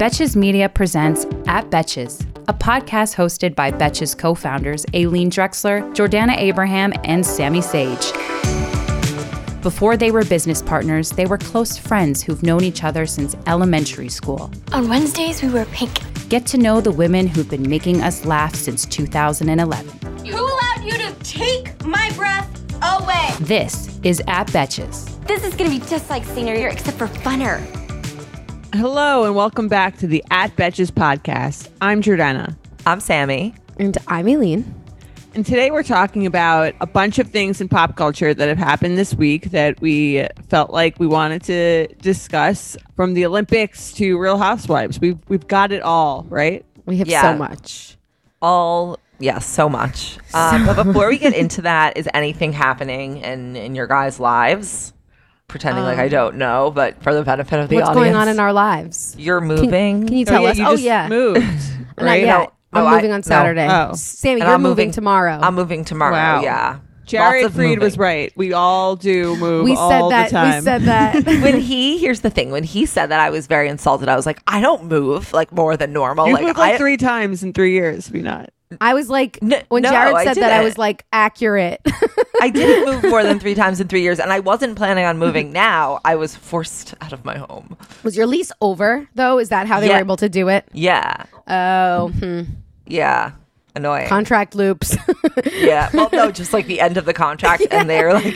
Betches Media presents At Betches, a podcast hosted by Betches co-founders Aileen Drexel, Jordana Abraham, and Sammy Sage. Before they were business partners, they were close friends who've known each other since elementary school. On Wednesdays, we were pink. Get to know the women who've been making us laugh since 2011. Who allowed you to take my breath away? This is At Betches. This is going to be just like senior year, except for funner. Hello, and welcome back to the At Betches podcast. I'm Jordana. I'm Sammy. And I'm Aileen. And today we're talking about a bunch of things in pop culture that have happened this week that we felt like we wanted to discuss, from the Olympics to Real Housewives. We've got it all, right? We have so much. So much. But before we get into that, is anything happening in your guys' lives? Pretending like I don't know, but for the benefit of the audience. What's going on in our lives? You're moving. Can you tell us? You just moved, right? I'm moving on Saturday. No. Oh. Sammy, you're moving tomorrow. I'm moving tomorrow. Wow. Yeah. Jared Fried was right. We all do move the time. We said that. Here's the thing. When he said that, I was very insulted. I was like, I don't move like more than normal. You moved like 3 times in 3 years. We not. I was like, Jared said that, I was like, accurate. I didn't move more than 3 times in 3 years, and I wasn't planning on moving now. I was forced out of my home. Was your lease over, though? Is that how they were able to do it? Yeah. Oh. Mm-hmm. Yeah. Annoying. Contract loops. Yeah. Well, no, just like the end of the contract, and they're like,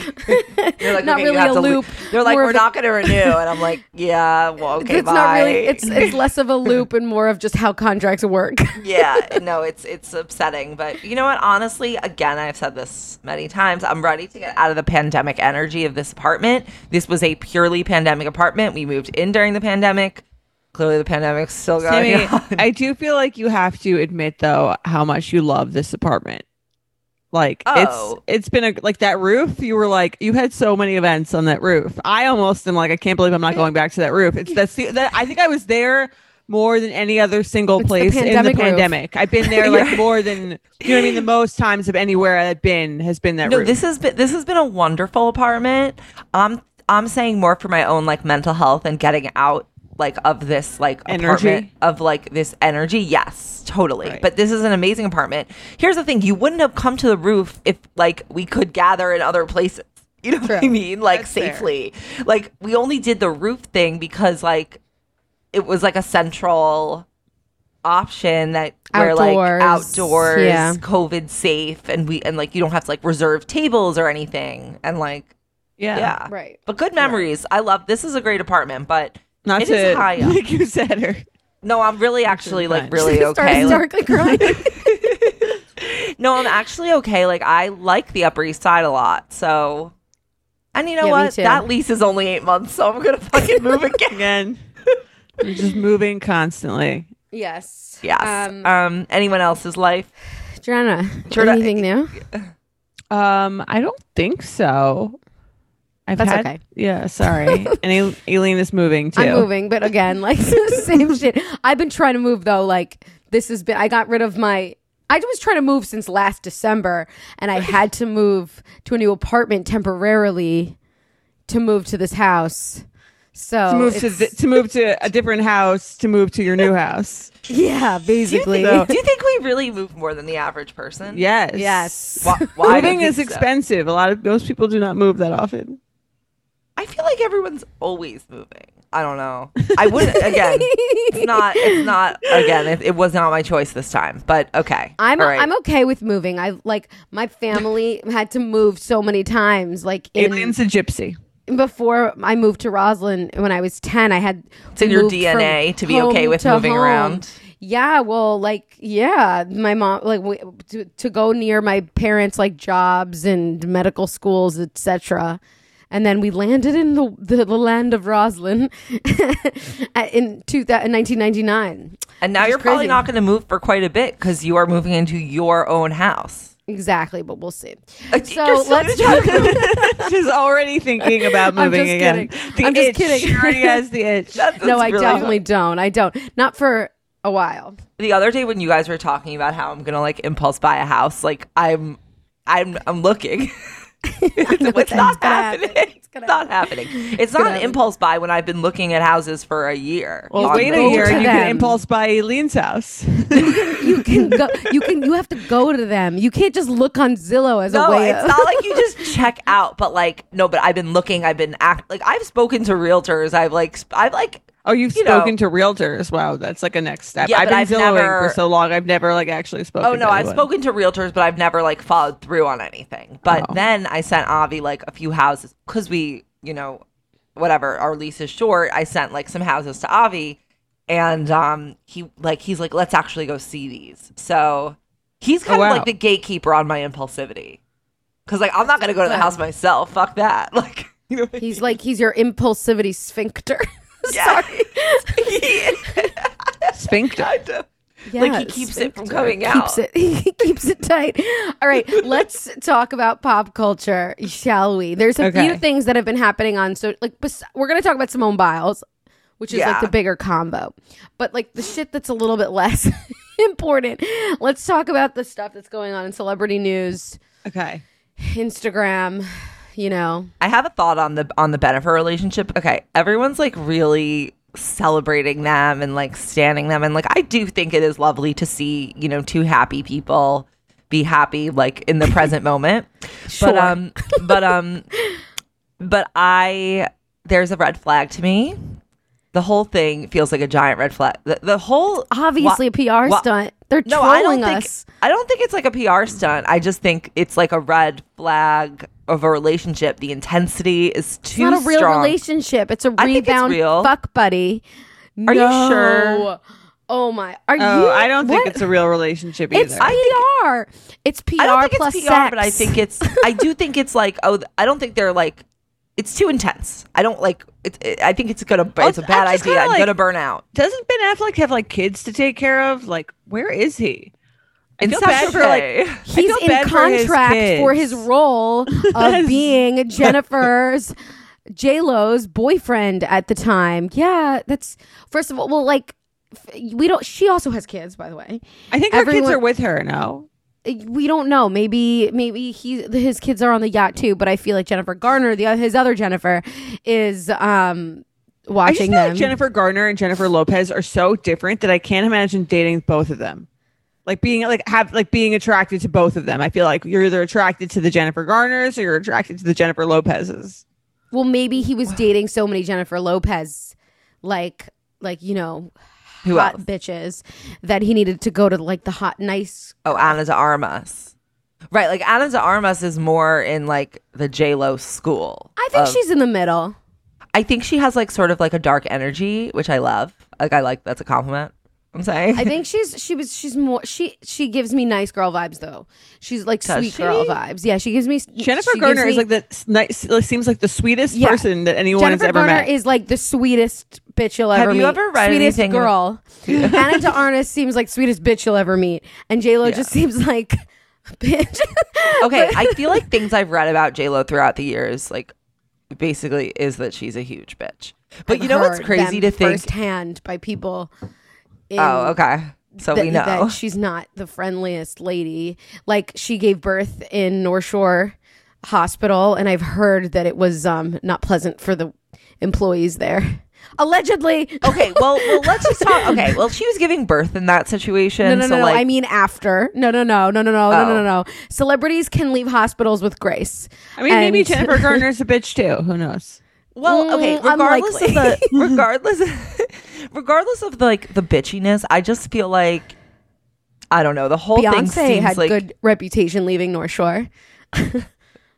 not really a loop. They're like, we're not going to renew. And I'm like, yeah, well, okay, it's bye. Not really, it's less of a loop and more of just how contracts work. Yeah. No, it's upsetting. But you know what? Honestly, again, I've said this many times. I'm ready to get out of the pandemic energy of this apartment. This was a purely pandemic apartment. We moved in during the pandemic. Clearly the pandemic's still going on. I do feel like you have to admit, though, how much you love this apartment. Like, it's been like that roof. You were like, you had so many events on that roof. I almost am like, I can't believe I'm not going back to that roof. I think I was there more than any other single place in the pandemic. I've been there like more than, you know what I mean, the most times of anywhere I've been has been that roof. This has been a wonderful apartment. I'm saying more for my own like mental health and getting out like of this like apartment, of like this energy. Yes, totally. Right. But this is an amazing apartment. Here's the thing. You wouldn't have come to the roof if like we could gather in other places. You know what I mean? Like that's safely. Fair. Like we only did the roof thing because like it was like a central option that we're like outdoors, COVID safe. And like, you don't have to like reserve tables or anything. And like, yeah. Right. But good memories. Right. I love, this is a great apartment, but not it to make you sadder. No, I'm really actually like really okay. Like, crying. No, I'm actually okay. Like I like the Upper East Side a lot. So, and you know what? That lease is only 8 months, so I'm gonna fucking move again. You're just moving constantly. Yes. Yes. Anyone else's life? Jordana, anything new? I don't think so. Okay. Yeah, sorry. And Aileen is moving too. I'm moving, but again, like same shit. I've been trying to move though. Like this has been. I got rid of my. I was trying to move since last December, and I had to move to a new apartment temporarily to move to this house. So to move to a different house to move to your new house. Yeah, basically. Do you think we really move more than the average person? Yes. Yes. Why moving is expensive. So. A lot of those people do not move that often. I feel like everyone's always moving. I don't know. I wouldn't, again, it was not my choice this time, but okay. I'm okay with moving. I like my family had to move so many times. Like Alien's a gypsy. Before I moved to Roslyn when I was 10, I had it's in your DNA to be okay with moving around. Yeah, well, like, yeah, my mom, like, to go near my parents' like jobs and medical schools, etc. And then we landed in the land of Roslyn in 1999. And now you're probably not going to move for quite a bit because you are moving into your own house. Exactly, but we'll see. So let's She's already thinking about moving again. I'm just kidding. She already has the itch. No, I really definitely don't. I don't. Not for a while. The other day when you guys were talking about how I'm going to like impulse buy a house, like I'm looking. It's not happening. It's not an impulse buy when I've been looking at houses for a year. Well, wait a year and you can impulse buy Aileen's house. You have to go to them. You can't just look on Zillow as a way. No, it's not like you just check out. But like, no, but I've been looking. I've spoken to realtors. I've Oh, you've spoken to realtors. Wow, that's like a next step. Yeah, I've been Zillowing for so long. I've never like actually spoken. Oh no, I've spoken to realtors, but I've never like followed through on anything. But then I sent Avi like a few houses because we, whatever, our lease is short. I sent like some houses to Avi, and he's like, let's actually go see these. So he's kind of like the gatekeeper on my impulsivity because like I'm not gonna go to the house myself. Fuck that. Like he's like he's your impulsivity sphincter. Yeah. Sorry. Sphincter. Yeah, like he keeps it from coming out. He keeps it tight. All right, let's talk about pop culture, shall we? There's a few things that have been happening on. So, like, we're going to talk about Simone Biles, which is like the bigger combo. But like the shit that's a little bit less important. Let's talk about the stuff that's going on in celebrity news. Okay. Instagram. I have a thought on the Bennifer relationship. Okay, everyone's like really celebrating them and like standing them, and like I do think it is lovely to see two happy people be happy like in the present moment. Sure. But there's a red flag to me. The whole thing feels like a giant red flag. The whole obviously a PR stunt. They're trolling us. I don't think it's like a PR stunt. I just think it's like a red flag of a relationship. The intensity is too strong. It's not a real relationship. It's a rebound fuck buddy. Are you sure? Oh my! I don't think it's a real relationship either. It's PR. It's PR. I don't think plus it's PR, sex. But I think it's. I do think it's like. Oh, I don't think they're like. It's too intense. I don't like it. I think it's a bad idea. I'm gonna burn out. Doesn't Ben Affleck have like kids to take care of? Like, where is he? I feel bad for he's in contract for his role of being Jennifer's J-Lo's boyfriend at the time. Yeah, that's first of all. Well, like we don't. She also has kids, by the way. I think her kids are with her now. We don't know. Maybe his kids are on the yacht too. But I feel like Jennifer Garner, his other Jennifer, is watching them. Like Jennifer Garner and Jennifer Lopez are so different that I can't imagine dating both of them. Like being attracted to both of them. I feel like you're either attracted to the Jennifer Garners or you're attracted to the Jennifer Lopez's. Well, maybe he was dating so many Jennifer Lopez, who hot else? Bitches that he needed to go to like the hot nice Ana de Armas, right? Like Ana de Armas is more in like the J-Lo school. I think she's in the middle. I think she has like sort of like a dark energy, which I love. Like I like that's a compliment. I'm saying I think she gives me nice girl vibes though. She's like girl vibes. Yeah, she gives me Jennifer Garner is like seems like the sweetest person that anyone has ever met. Jennifer Garner is like the sweetest bitch you'll ever meet. Have you ever read sweetest anything? Girl. Yeah. Ana de Armas seems like sweetest bitch you'll ever meet, and J-Lo just seems like a bitch. Okay, I feel like things I've read about J-Lo throughout the years, like basically, is that she's a huge bitch. But you know what's crazy to think firsthand by people. So we know that she's not the friendliest lady. Like she gave birth in North Shore Hospital, and I've heard that it was not pleasant for the employees there. Allegedly. Okay. Well, let's just talk. Okay. Well, she was giving birth in that situation. No. I mean, after. No. Celebrities can leave hospitals with grace. I mean, maybe Jennifer Garner's a bitch too. Who knows? Well, okay. Regardless of like the bitchiness, I just feel like I don't know. The whole thing seems had like good reputation leaving North Shore.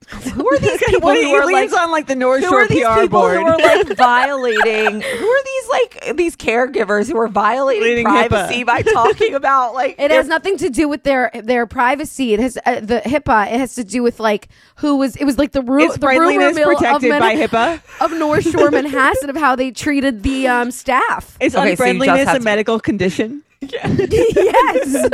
Who are these people who are like on like the North Shore PR board? Who are like violating? Who are these like these caregivers who are violating privacy HIPAA. By talking about like it has nothing to do with their privacy. It has the HIPAA. It has to do with like who was. It was like the rumor mill protected by HIPAA of North Shore Manhasset of how they treated the staff. Is unfriendliness a medical condition? Yeah. Yes.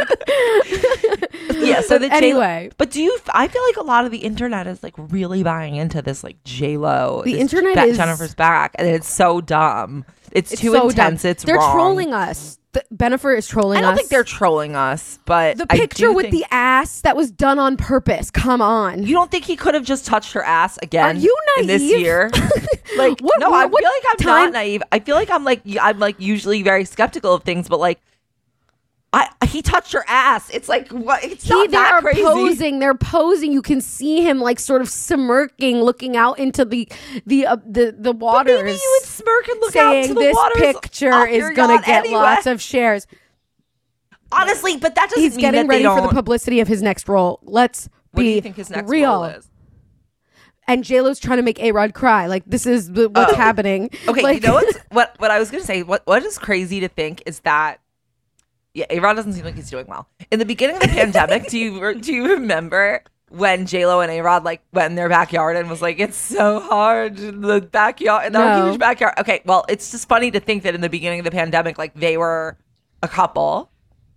Yeah. So anyway, but I feel like a lot of the internet is like really buying into this like J-Lo. The internet is Jennifer's back, and it's so dumb. It's too so intense. Dumb. It's they're wrong. Trolling us. Bennifer is trolling us. I don't think they're trolling us, but the picture with the ass that was done on purpose. Come on, you don't think he could have just touched her ass again? Are you naive this year? Like, what, no, what, I feel like I'm not naive. I feel like I'm like usually very skeptical of things, but like, he touched her ass. It's like what? It's not that crazy. They're posing. You can see him like sort of smirking, looking out into the waters. But maybe you would smirk and look out to the waters. This picture is gonna get lots of shares. Honestly, but that doesn't mean that he's getting ready for the publicity of his next role. Let's be real. What do you think his next role is? And JLo's trying to make A-Rod cry. Like, this is what's happening. Okay, like, you know what I was gonna say. What is crazy to think is that. Yeah, A-Rod doesn't seem like he's doing well. In the beginning of the pandemic, do you remember when J-Lo and A-Rod like went in their backyard and was like, it's so hard in the backyard, in our huge backyard. Okay, well, it's just funny to think that in the beginning of the pandemic, like they were a couple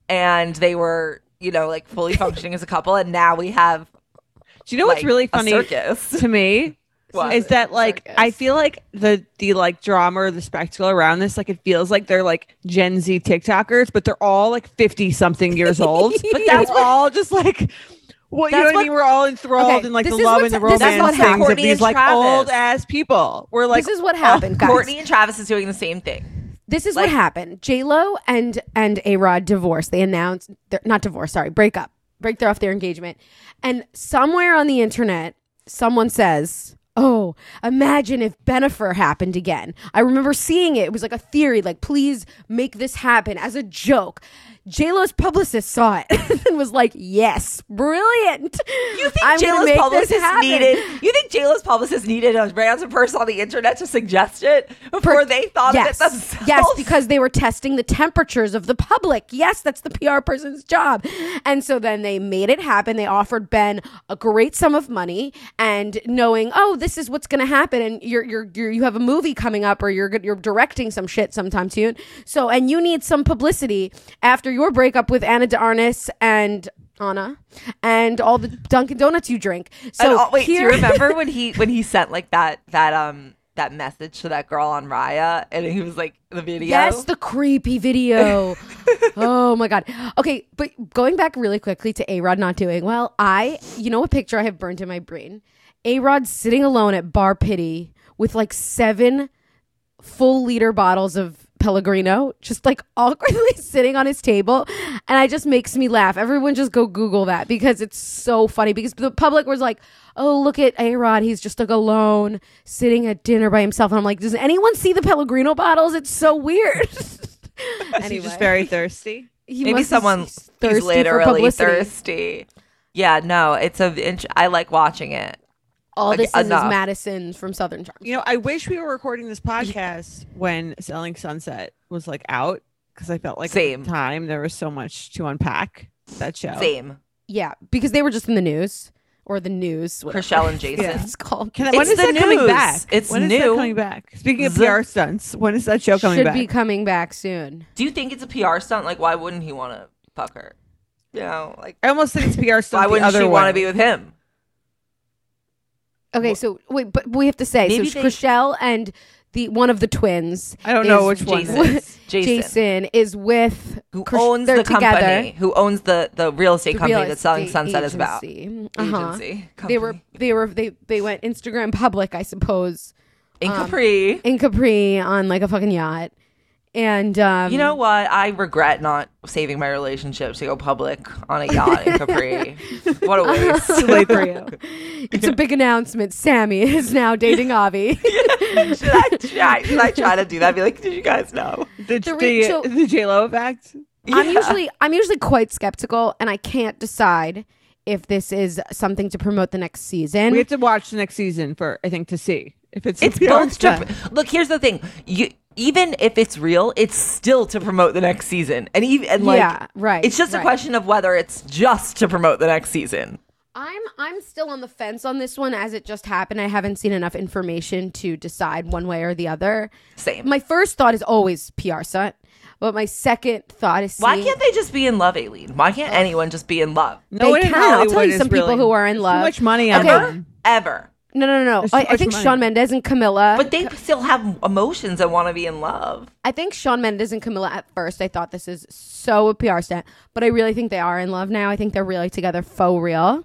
and they were, you know, like fully functioning as a couple, and now we have. Do you know what's really funny to me? Is that like circus. I feel like the like drama or the spectacle around this, like it feels like they're like Gen Z TikTokers, but they're all like 50 something years old. But that's all just like what you know what I mean. We're all enthralled in like the love and the romance things of these like old ass people. We're like, this is what happened, guys. Courtney and Travis is doing the same thing. This is what happened. J-Lo and A-Rod divorced. They announced not divorce, sorry, break off their engagement, and somewhere on the internet, someone says. Oh, imagine if Bennifer happened again. I remember seeing it. It was like a theory, like, please make this happen as a joke. J-Lo's publicist saw it and was like, yes, brilliant. You think J-Lo's publicist needed a random person on the internet to suggest it before they thought of it themselves? Yes, because they were testing the temperatures of the public. Yes, that's the PR person's job. And so then they made it happen. They offered Ben a great sum of money, and knowing, oh, this is what's going to happen, and you have a movie coming up, or you're directing some shit sometime soon. So, and you need some publicity after your breakup with Ana de Armas and Anna and all the Dunkin' Donuts you drink. So do you remember when he sent like that message to that girl on Raya, and he was like the video? Yes, the creepy video. Oh my God. Okay, but going back really quickly to A-Rod not doing well, you know what picture I have burned in my brain? A-Rod sitting alone at Bar Pity with like 7 full liter bottles of Pellegrino, just like awkwardly sitting on his table, and it just makes me laugh. Everyone just go Google that, because it's so funny, because the public was like, oh, look at A-Rod, he's just like alone sitting at dinner by himself, and I'm like, does anyone see the Pellegrino bottles? It's so weird. Anyway, he's just very thirsty. Maybe someone's literally thirsty. Yeah, no, it's I like watching it. All this is Madison from Southern Charm. You know, I wish we were recording this podcast when Selling Sunset was like out, because I felt like at the time there was so much to unpack that show. Same. Yeah, because they were just in the news. Or the news. Chrishell and Jason. Yeah. It's called. When is that coming back? It's new. When is that coming back? Speaking of PR stunts, when is that show coming back? Should be coming back soon. Do you think it's a PR stunt? Like, why wouldn't he want to fuck her? You know, like, I almost think it's PR stunt. Why wouldn't she want to be with him? Okay, so wait, but we have to say, so Chrishell and one of the twins. I don't know which one. Jason is with who owns the real estate company that Selling Sunset is about. Agency. They went Instagram public, I suppose. In Capri. In Capri on like a fucking yacht. And you know what? I regret not saving my relationship to go public on a yacht in Capri. What a waste! Too late for you. It's a big announcement. Sammy is now dating Avi. Yeah. Should I try to do that? Be like, did you guys know the J-Lo effect? Yeah. I'm usually quite skeptical, and I can't decide if this is something to promote the next season. We have to watch the next season to see if it's both. Look, here's the thing. Even if it's real, it's still to promote the next season. And it's just a question of whether it's just to promote the next season. I'm still on the fence on this one, as it just happened. I haven't seen enough information to decide one way or the other. Same. My first thought is always PR stunt. But my second thought is, why can't they just be in love, Aileen? Why can't anyone just be in love? No, they can. I'll tell you some people who are in love. Too much money ever. No. I think Shawn Mendes and Camila. But they still have emotions and want to be in love. I think Shawn Mendes and Camila at first, I thought this is so a PR stunt. But I really think they are in love now. I think they're really together for real.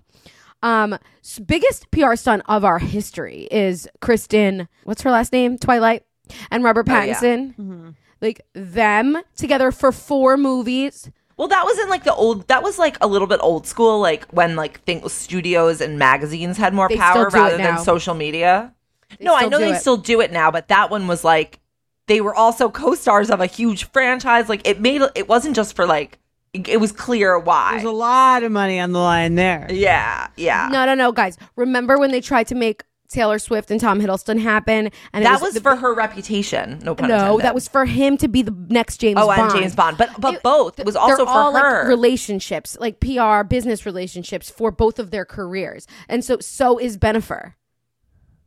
Biggest PR stunt of our history is Kristen, what's her last name? Twilight and Robert Pattinson. Oh, yeah. Mm-hmm. Like them together for 4 movies. Well, that was in like the old, that was like a little bit old school, like when like studios and magazines had more power rather than social media. No, I know they still do it now, but that one was like, they were also co-stars of a huge franchise. Like it made, it wasn't just for like, it was clear why. There's a lot of money on the line there. Yeah. No, guys. Remember when they tried to make Taylor Swift and Tom Hiddleston happen, and that was for her reputation. No pun intended. No, that was for him to be the next James Bond. Oh, and James Bond, but both it was also for all, her like, relationships, like PR business relationships for both of their careers, and so is Bennifer.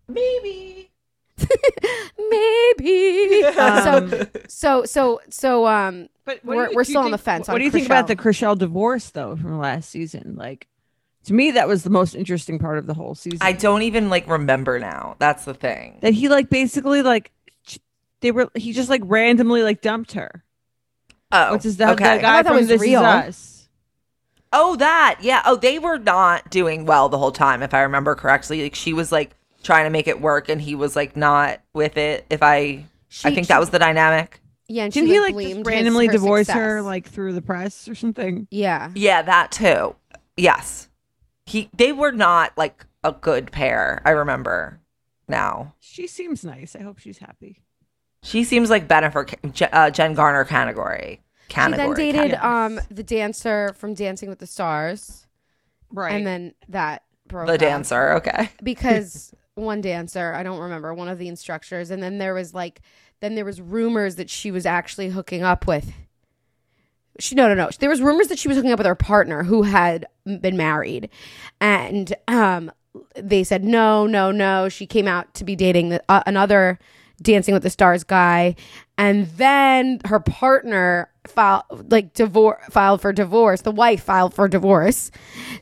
Maybe. But we're still on the fence. What do you think about the Chrishell divorce though from last season? Like, to me, that was the most interesting part of the whole season. I don't even like remember now. That's the thing. That he like basically like he just like randomly like dumped her. Oh, what's his name? That guy from This Is Us. Oh, that, yeah. Oh, they were not doing well the whole time, if I remember correctly. Like she was like trying to make it work, and he was like not with it. I think that was the dynamic. Yeah, and didn't he like just randomly divorce her like through the press or something? Yeah, that too. Yes. They were not like a good pair. I remember now. She seems nice. I hope she's happy. She seems like Bennifer, Jen Garner category. She then dated the dancer from Dancing with the Stars, right? And then that broke up. Dancer, okay, because one dancer, I don't remember, one of the instructors, and then there was rumors that she was actually hooking up with. There was rumors that she was hooking up with her partner who had been married. And they said, no. She came out to be dating another Dancing with the Stars guy. And then her partner filed for divorce. The wife filed for divorce.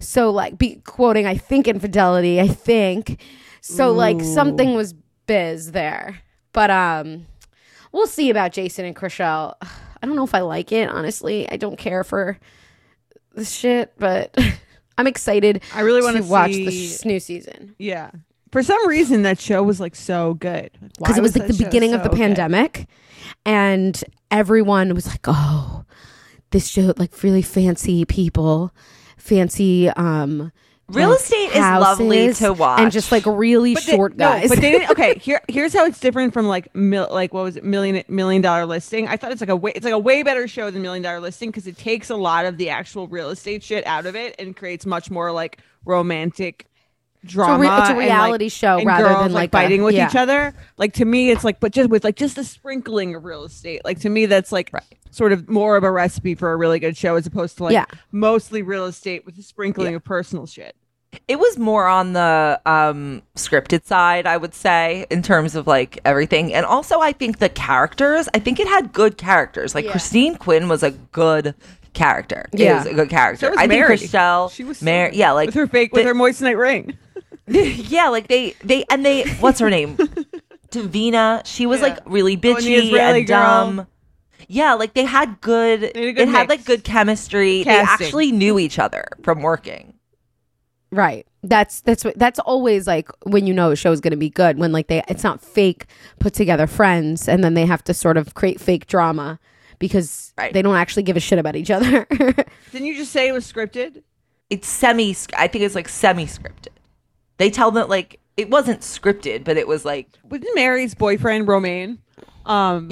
So like, quoting, I think, infidelity, I think. So Ooh. Like something was biz there. But we'll see about Jason and Chrishell. I don't know if I like it, honestly. I don't care for the shit, but I'm excited. I really want to watch this new season. Yeah. For some reason, that show was like so good. Because it was like the beginning of the pandemic, and everyone was like, oh, this show, like really fancy people, fancy real estate is lovely to watch, and just like really short guys. But they didn't. Okay, here's how it's different from like what was it, Million Dollar Listing? I thought it's like a way better show than Million Dollar Listing because it takes a lot of the actual real estate shit out of it and creates much more like romantic drama. It's a reality show rather than like fighting with each other. Like to me, it's like but just with like just a sprinkling of real estate. Like to me, that's like. Right. Sort of more of a recipe for a really good show as opposed to like mostly real estate with a sprinkling of personal shit. It was more on the scripted side, I would say, in terms of like everything. And also I think the characters, I think it had good characters. Like Christine Quinn was a good character. Yeah. It was a good character. So was Mary. Think Chrishell, she was Mary, yeah, like with her moissanite ring. Yeah, like they what's her name? Davina, she was like really bitchy and dumb. Girl. Yeah, like they had like good chemistry. Casting. They actually knew each other from working. Right. That's always like when you know a show is going to be good, when like it's not fake put together friends and then they have to sort of create fake drama because they don't actually give a shit about each other. Didn't you just say it was scripted? I think it's like semi-scripted. They tell them like it wasn't scripted, but it was like wasn't Mary's boyfriend Romaine? Didn't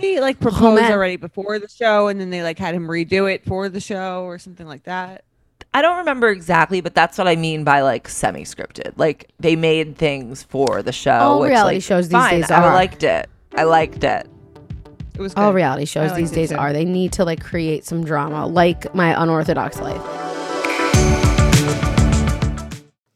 he like propose already before the show and then they like had him redo it for the show or something like that? I don't remember exactly, but that's what I mean by like semi-scripted. Like they made things for the show. All reality shows these days are. I liked it. It was good. All reality shows these days are. They need to like create some drama, like My Unorthodox Life.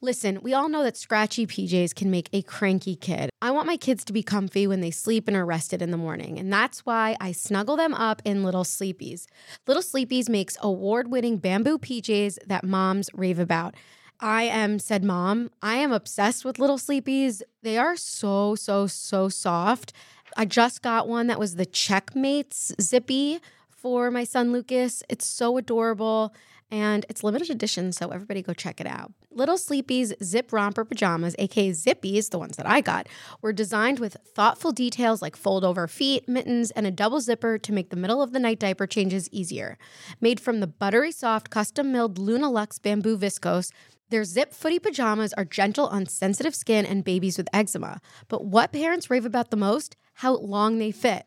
Listen, we all know that scratchy PJs can make a cranky kid. I want my kids to be comfy when they sleep and are rested in the morning, and that's why I snuggle them up in Little Sleepies. Little Sleepies makes award-winning bamboo PJs that moms rave about. I am, said mom, I am obsessed with Little Sleepies. They are so, so, so soft. I just got one that was the Checkmates Zippy for my son Lucas. It's so adorable. And it's limited edition, so everybody go check it out. Little Sleepies Zip Romper Pajamas, aka Zippies, the ones that I got, were designed with thoughtful details like fold-over feet, mittens, and a double zipper to make the middle-of-the-night diaper changes easier. Made from the buttery-soft, custom-milled Luna Luxe Bamboo Viscose, their zip footy pajamas are gentle on sensitive skin and babies with eczema. But what parents rave about the most? How long they fit.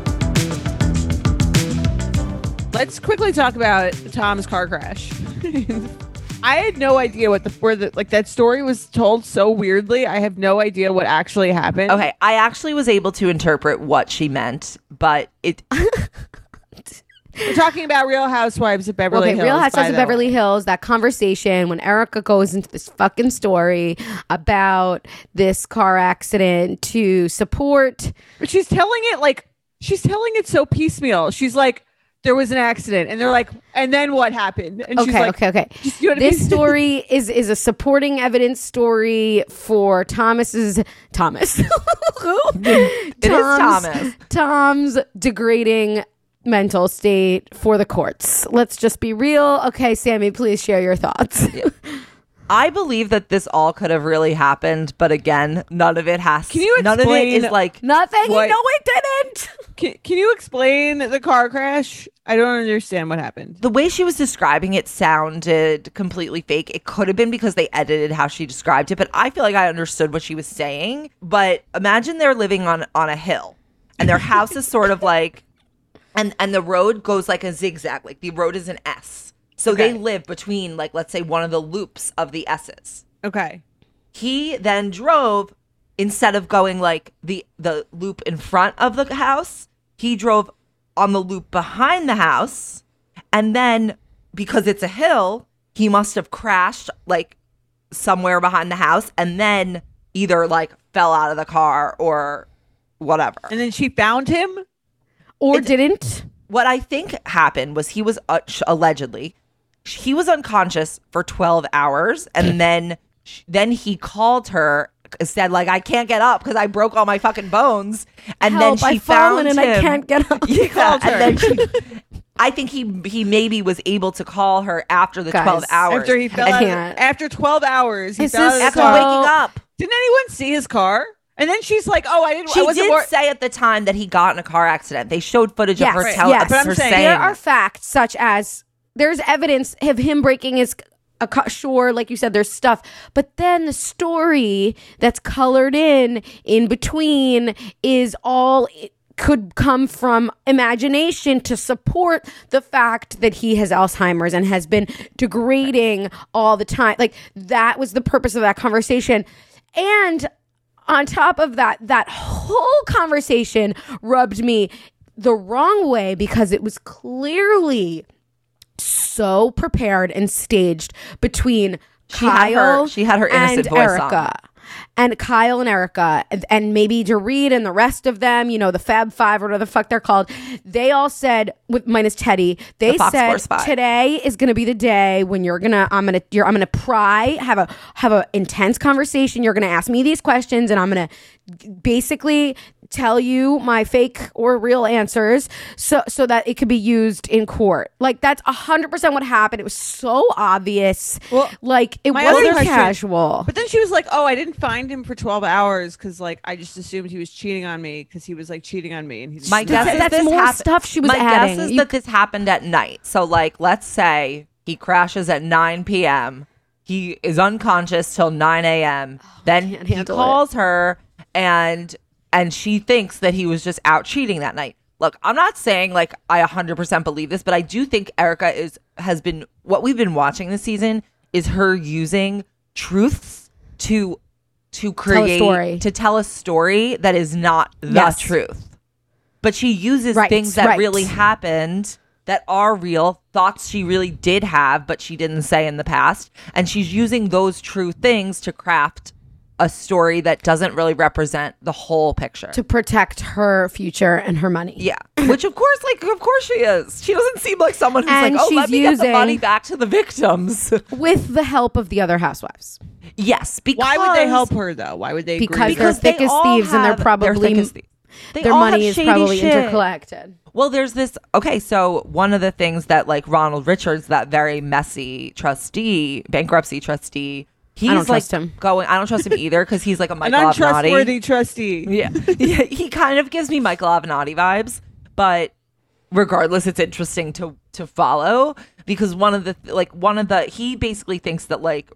Let's quickly talk about Tom's car crash. I had no idea what that story was told so weirdly. I have no idea what actually happened. Okay, I actually was able to interpret what she meant, but it. We're talking about Real Housewives of Beverly Hills. Real Housewives of Beverly Hills, that conversation when Erica goes into this fucking story about this car accident to support. But she's telling it so piecemeal. She's like, there was an accident, and they're like, and then what happened? And she's like, okay. You know what this I mean? Story is a supporting evidence story for Tom's degrading mental state for the courts. Let's just be real. Okay, Sammy, please share your thoughts. I believe that this all could have really happened, but again, none of it has. Can you explain? None of it is like nothing. What? No, it didn't. Can you explain the car crash? I don't understand what happened. The way she was describing it sounded completely fake. It could have been because they edited how she described it, but I feel like I understood what she was saying. But imagine they're living on a hill, and their house is sort of like, and the road goes like a zigzag. Like the road is an S. So okay. They live between, like, let's say one of the loops of the S's. Okay. He then drove, instead of going, like, the loop in front of the house, he drove on the loop behind the house. And then, because it's a hill, he must have crashed, like, somewhere behind the house and then either, like, fell out of the car or whatever. And then she found him? Or didn't? What I think happened was he was allegedly... He was unconscious for 12 hours, and then he called her, said, like, I can't get up because I broke all my fucking bones. And help, then she found him. I can't get up. He called her. And then I think he maybe was able to call her after the 12 hours. After he fell out. After 12th hours, he fell out. After waking up. Didn't anyone see his car? And then she's like, oh, I didn't. She did say at the time that he got in a car accident. They showed footage of her telling. Yes. But I'm saying there are facts such as. There's evidence of him breaking his sure, like you said, there's stuff. But then the story that's colored in between is all could come from imagination to support the fact that he has Alzheimer's and has been degrading all the time. Like, that was the purpose of that conversation. And on top of that, that whole conversation rubbed me the wrong way because it was clearly... so prepared and staged between Kyle and Erica and Kyle and Erica and maybe Dorit and the rest of them, you know, the Fab Five or whatever the fuck they're called. They all said, with minus Teddy, they said today is going to be the day when I'm going to pry, have a intense conversation. You're going to ask me these questions and I'm going to basically tell you my fake or real answers so that it could be used in court. Like, that's 100% what happened. It was so obvious. Well, like, it wasn't casual. But then she was like, oh, I didn't find him for 12 hours because, like, I just assumed he was cheating on me because he was, like, cheating on me. And he's my guess is that's more stuff she was adding. My guess is that this happened at night. So, like, let's say he crashes at 9 p.m. He is unconscious till 9 a.m. Then he calls her and she thinks that he was just out cheating that night. Look, I'm not saying, like, I 100% believe this, but I do think Erica has been what we've been watching this season is her using truths to to create, to tell a story that is not the truth. But she uses things that really happened, that are real, thoughts she really did have, but she didn't say in the past. And she's using those true things to craft a story that doesn't really represent the whole picture. To protect her future and her money. Yeah. Which, of course, like, of course she is. She doesn't seem like someone who's like, oh, let me get the money back to the victims. With the help of the other housewives. Yes. Because why would they help her, though? Why would they agree? Because they're thick as thieves, and they're probably... Their money is probably intercollected. Well, there's this. Okay, so one of the things that, like, Ronald Richards, that very messy trustee, bankruptcy trustee, he's I don't trust him. I don't trust him either, because he's like a Michael Avenatti. An untrustworthy trustee. Yeah. Yeah, he kind of gives me Michael Avenatti vibes, but regardless, it's interesting to follow, because he basically thinks that, like,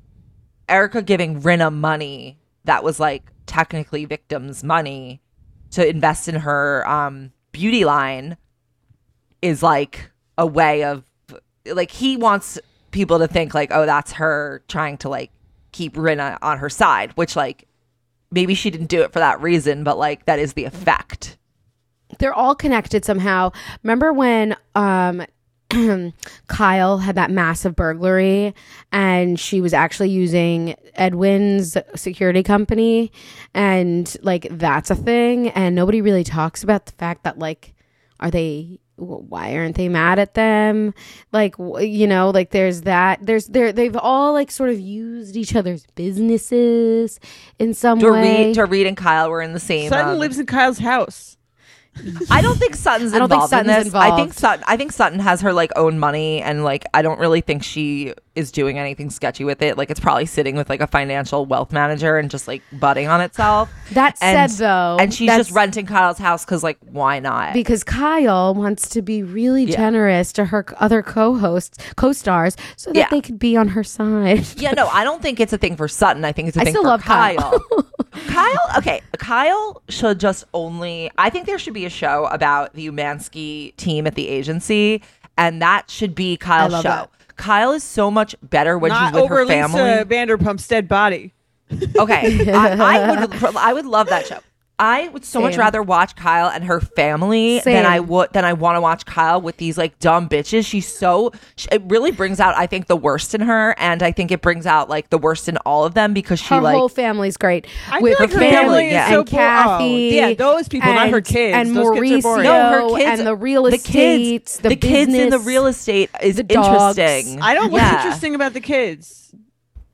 Erica giving Rinna money that was, like, technically victims' money to invest in her beauty line is, like, a way of, like, he wants people to think, like, oh, that's her trying to, like, keep Rinna on her side, which, like, maybe she didn't do it for that reason, but, like, that is the effect. They're all connected somehow. Remember when Kyle had that massive burglary and she was actually using Edwin's security company, and, like, that's a thing, and nobody really talks about the fact that, like, why aren't they mad at them? Like, you know, like, they've all, like, sort of used each other's businesses in some way. Dorit and Kyle were in the same. Sutton lives in Kyle's house. I don't think Sutton's involved in this. I think Sutton has her, like, own money, and, like, I don't really think she is doing anything sketchy with it. Like, it's probably sitting with, like, a financial wealth manager and just, like, butting on itself. And she's just renting Kyle's house because, like, why not? Because Kyle wants to be really generous to her other co-stars so that they could be on her side. Yeah, no, I don't think it's a thing for Sutton. I think it's a thing for Kyle. Kyle should I think there should be a show about the Umansky team at the agency, and that should be Kyle's show. That. Kyle is so much better when she's with her family. Not over Lisa Vanderpump's dead body. Okay. I would love that show. I would so much rather watch Kyle and her family than I want to watch Kyle with these, like, dumb bitches. It really brings out, I think, the worst in her, and I think it brings out, like, the worst in all of them, because her whole family's great. I feel like her family is so cool. Kathy, those people, not her kids. And those Mauricio, kids are boring. No, her kids, and the real estate, the kids in the real estate is interesting. I don't know what's interesting about the kids.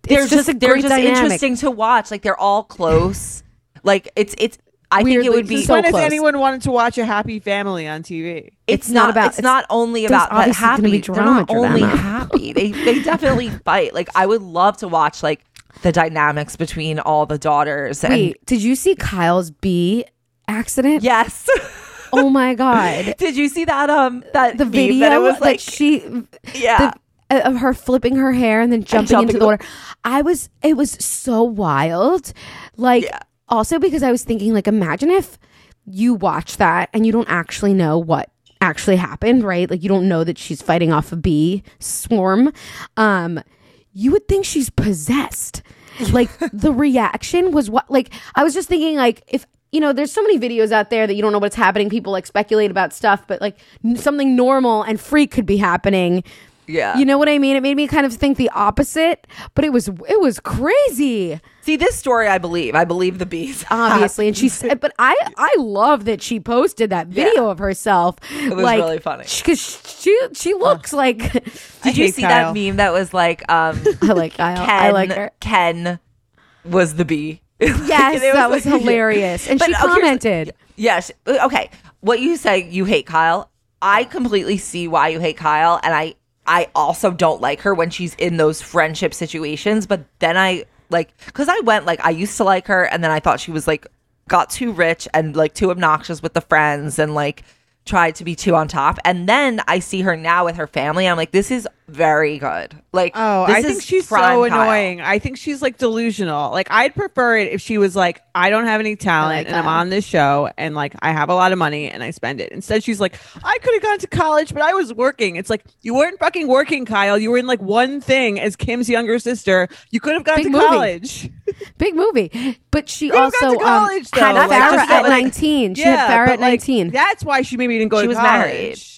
They're just interesting to watch. Like, they're all close. Like, it's. I think it would be so close. When has anyone wanted to watch a happy family on TV? It's not only about happy. They definitely fight. Like, I would love to watch, like, the dynamics between all the daughters. Wait, did you see Kyle's bee accident? Yes. Oh my god. Did you see that? That the video that it was like she. Yeah. Of her flipping her hair and then jumping into the water. It was so wild. Like. Yeah. Also, because I was thinking, like, imagine if you watch that and you don't actually know what actually happened, right? Like, you don't know that she's fighting off a bee swarm. You would think she's possessed. Like, the reaction was what, like, I was just thinking, like, if, you know, there's so many videos out there that you don't know what's happening. People, like, speculate about stuff, but, like, something normal and freak could be happening. Yeah. You know what I mean? It made me kind of think the opposite, but it was crazy. See, this story I believe the bees. Obviously. And I love that she posted that video of herself. It was, like, really funny. Because she looks like Did you see Kyle. That meme that was like I like Kyle. I like her. Ken was the bee. Yes, that was hilarious. And she commented. Yes. Okay. What you say, you hate Kyle. I completely see why you hate Kyle, and I also don't like her when she's in those friendship situations. But then I, like, because I went, like, I used to like her, and then I thought she was, like, got too rich and, like, too obnoxious with the friends and, like, tried to be too on top. And then I see her now with her family, and I'm like, this is very good. Like, I think she's so annoying. Kyle. I think she's, like, delusional. Like, I'd prefer it if she was like, I don't have any talent, and I'm on this show, and, like, I have a lot of money and I spend it. Instead, she's like, I could have gone to college, but I was working. It's like, you weren't fucking working, Kyle. You were in, like, one thing as Kim's younger sister. You could have gone to college. Big movie. But she also had Farrah at 19. She had Farrah at 19. That's why she maybe didn't go to college. She was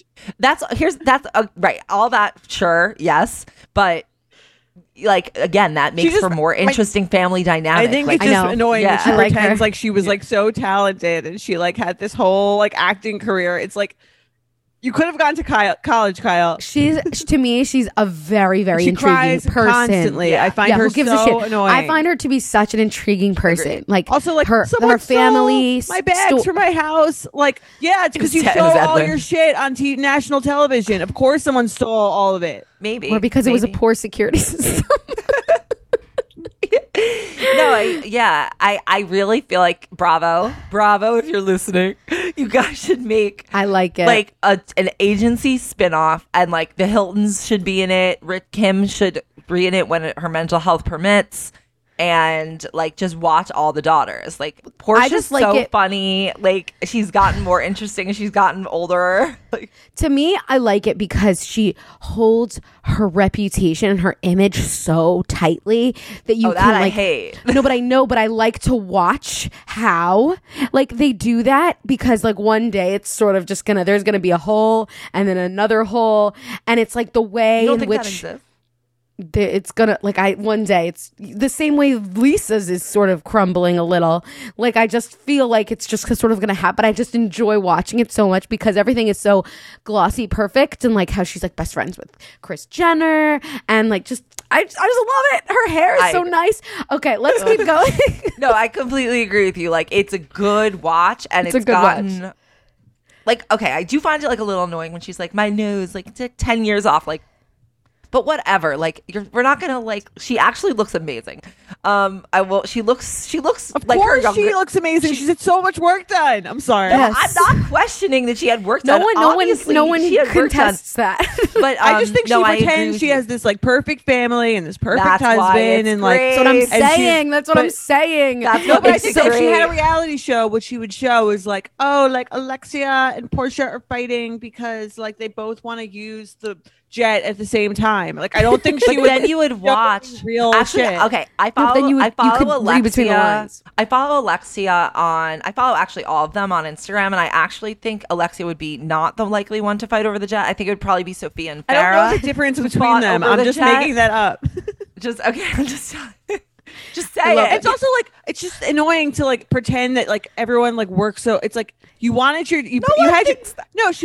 married. That's right. All that, sure, yes, but like again, that makes for more interesting family dynamic. I think it's just annoying that she pretends like she was like so talented and she like had this whole like acting career. It's like you could have gone to college, Kyle. She's to me, she's a very, very intriguing person. Constantly, yeah. I find her who gives so a shit. Annoying. I find her to be such an intriguing person. Agreed. Like also like her family. My bags from my house. Like it's because you stole all your shit on national television. Of course, someone stole all of it. Maybe. Or because it was a poor security system. I really feel like bravo if you're listening, you guys should make an agency spinoff, and like the Hiltons should be in it, Rick Kim should be in it when her mental health permits, and like just watch all the daughters. Like Portia's so funny, like she's gotten more interesting, she's gotten older. Like, to me, I like it because she holds her reputation and her image so tightly that you can like hate. No, but I know, but I like to watch how like they do that, because like one day it's sort of just gonna, there's gonna be a hole and then another hole, and it's like the way you don't in think which that exists. It's gonna like I one day it's the same way Lisa's is sort of crumbling a little. Like I just feel like it's just sort of gonna happen. I just enjoy watching it so much because everything is so glossy perfect, and like how she's like best friends with Kris Jenner, and like just I just love it. Her hair is so nice. Okay, let's keep going. No, I completely agree with you. Like it's a good watch, and it's a good gotten watch. Like okay, I do find it like a little annoying when she's like my nose like it's like 10 years off, like. But whatever, like we're not gonna like. She actually looks amazing. I will. She looks. Of like course, her younger, she looks amazing. She's had so much work done. I'm sorry. Yes. I'm not questioning that she had work done. No one contests that. But I just think she pretends she has this like perfect family and this perfect husband, and like that's what I'm saying. That's what I'm saying. But I think if she had a reality show, what she would show is like, oh, like Alexia and Portia are fighting because like they both want to use the jet at the same time. Like I don't think she would. Then you would watch real actually, shit. Okay, I follow actually all of them on Instagram, and I actually think Alexia would be not the likely one to fight over the jet. I think it would probably be Sophia and Farrah. I don't know the difference between them. I'm just making that up. Just say it. It's also like it's just annoying to like pretend that like everyone like works so it's like you wanted your she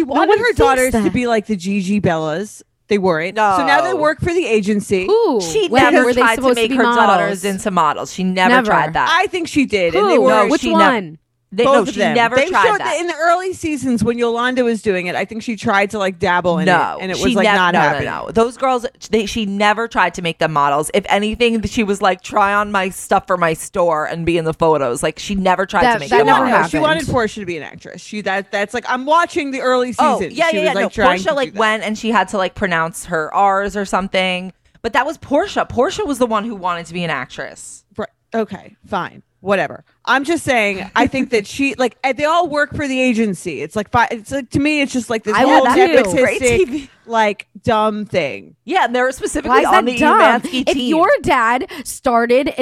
wanted her daughters to be like the Gigi Bellas. They weren't. No. So now they work for the agency. Ooh, she never tried to make her daughters into models. She never tried that. I think she did. Who? And they were which one? They never tried that. In the early seasons when Yolanda was doing it, I think she tried to like dabble in it, and it was like not happening. No, those girls, she never tried to make them models. If anything, she was like, try on my stuff for my store and be in the photos. Like she never tried to make them models. Happened. She wanted Portia to be an actress. That's like I'm watching the early seasons. Portia like went and she had to like pronounce her R's or something, but that was Portia. Portia was the one who wanted to be an actress. Okay, fine. Whatever. I'm just saying, I think that she, like, they all work for the agency. It's like, it's like, to me, it's just like this whole nepotistic, like, dumb thing. Yeah, and they were specifically on the Umansky team. If your dad started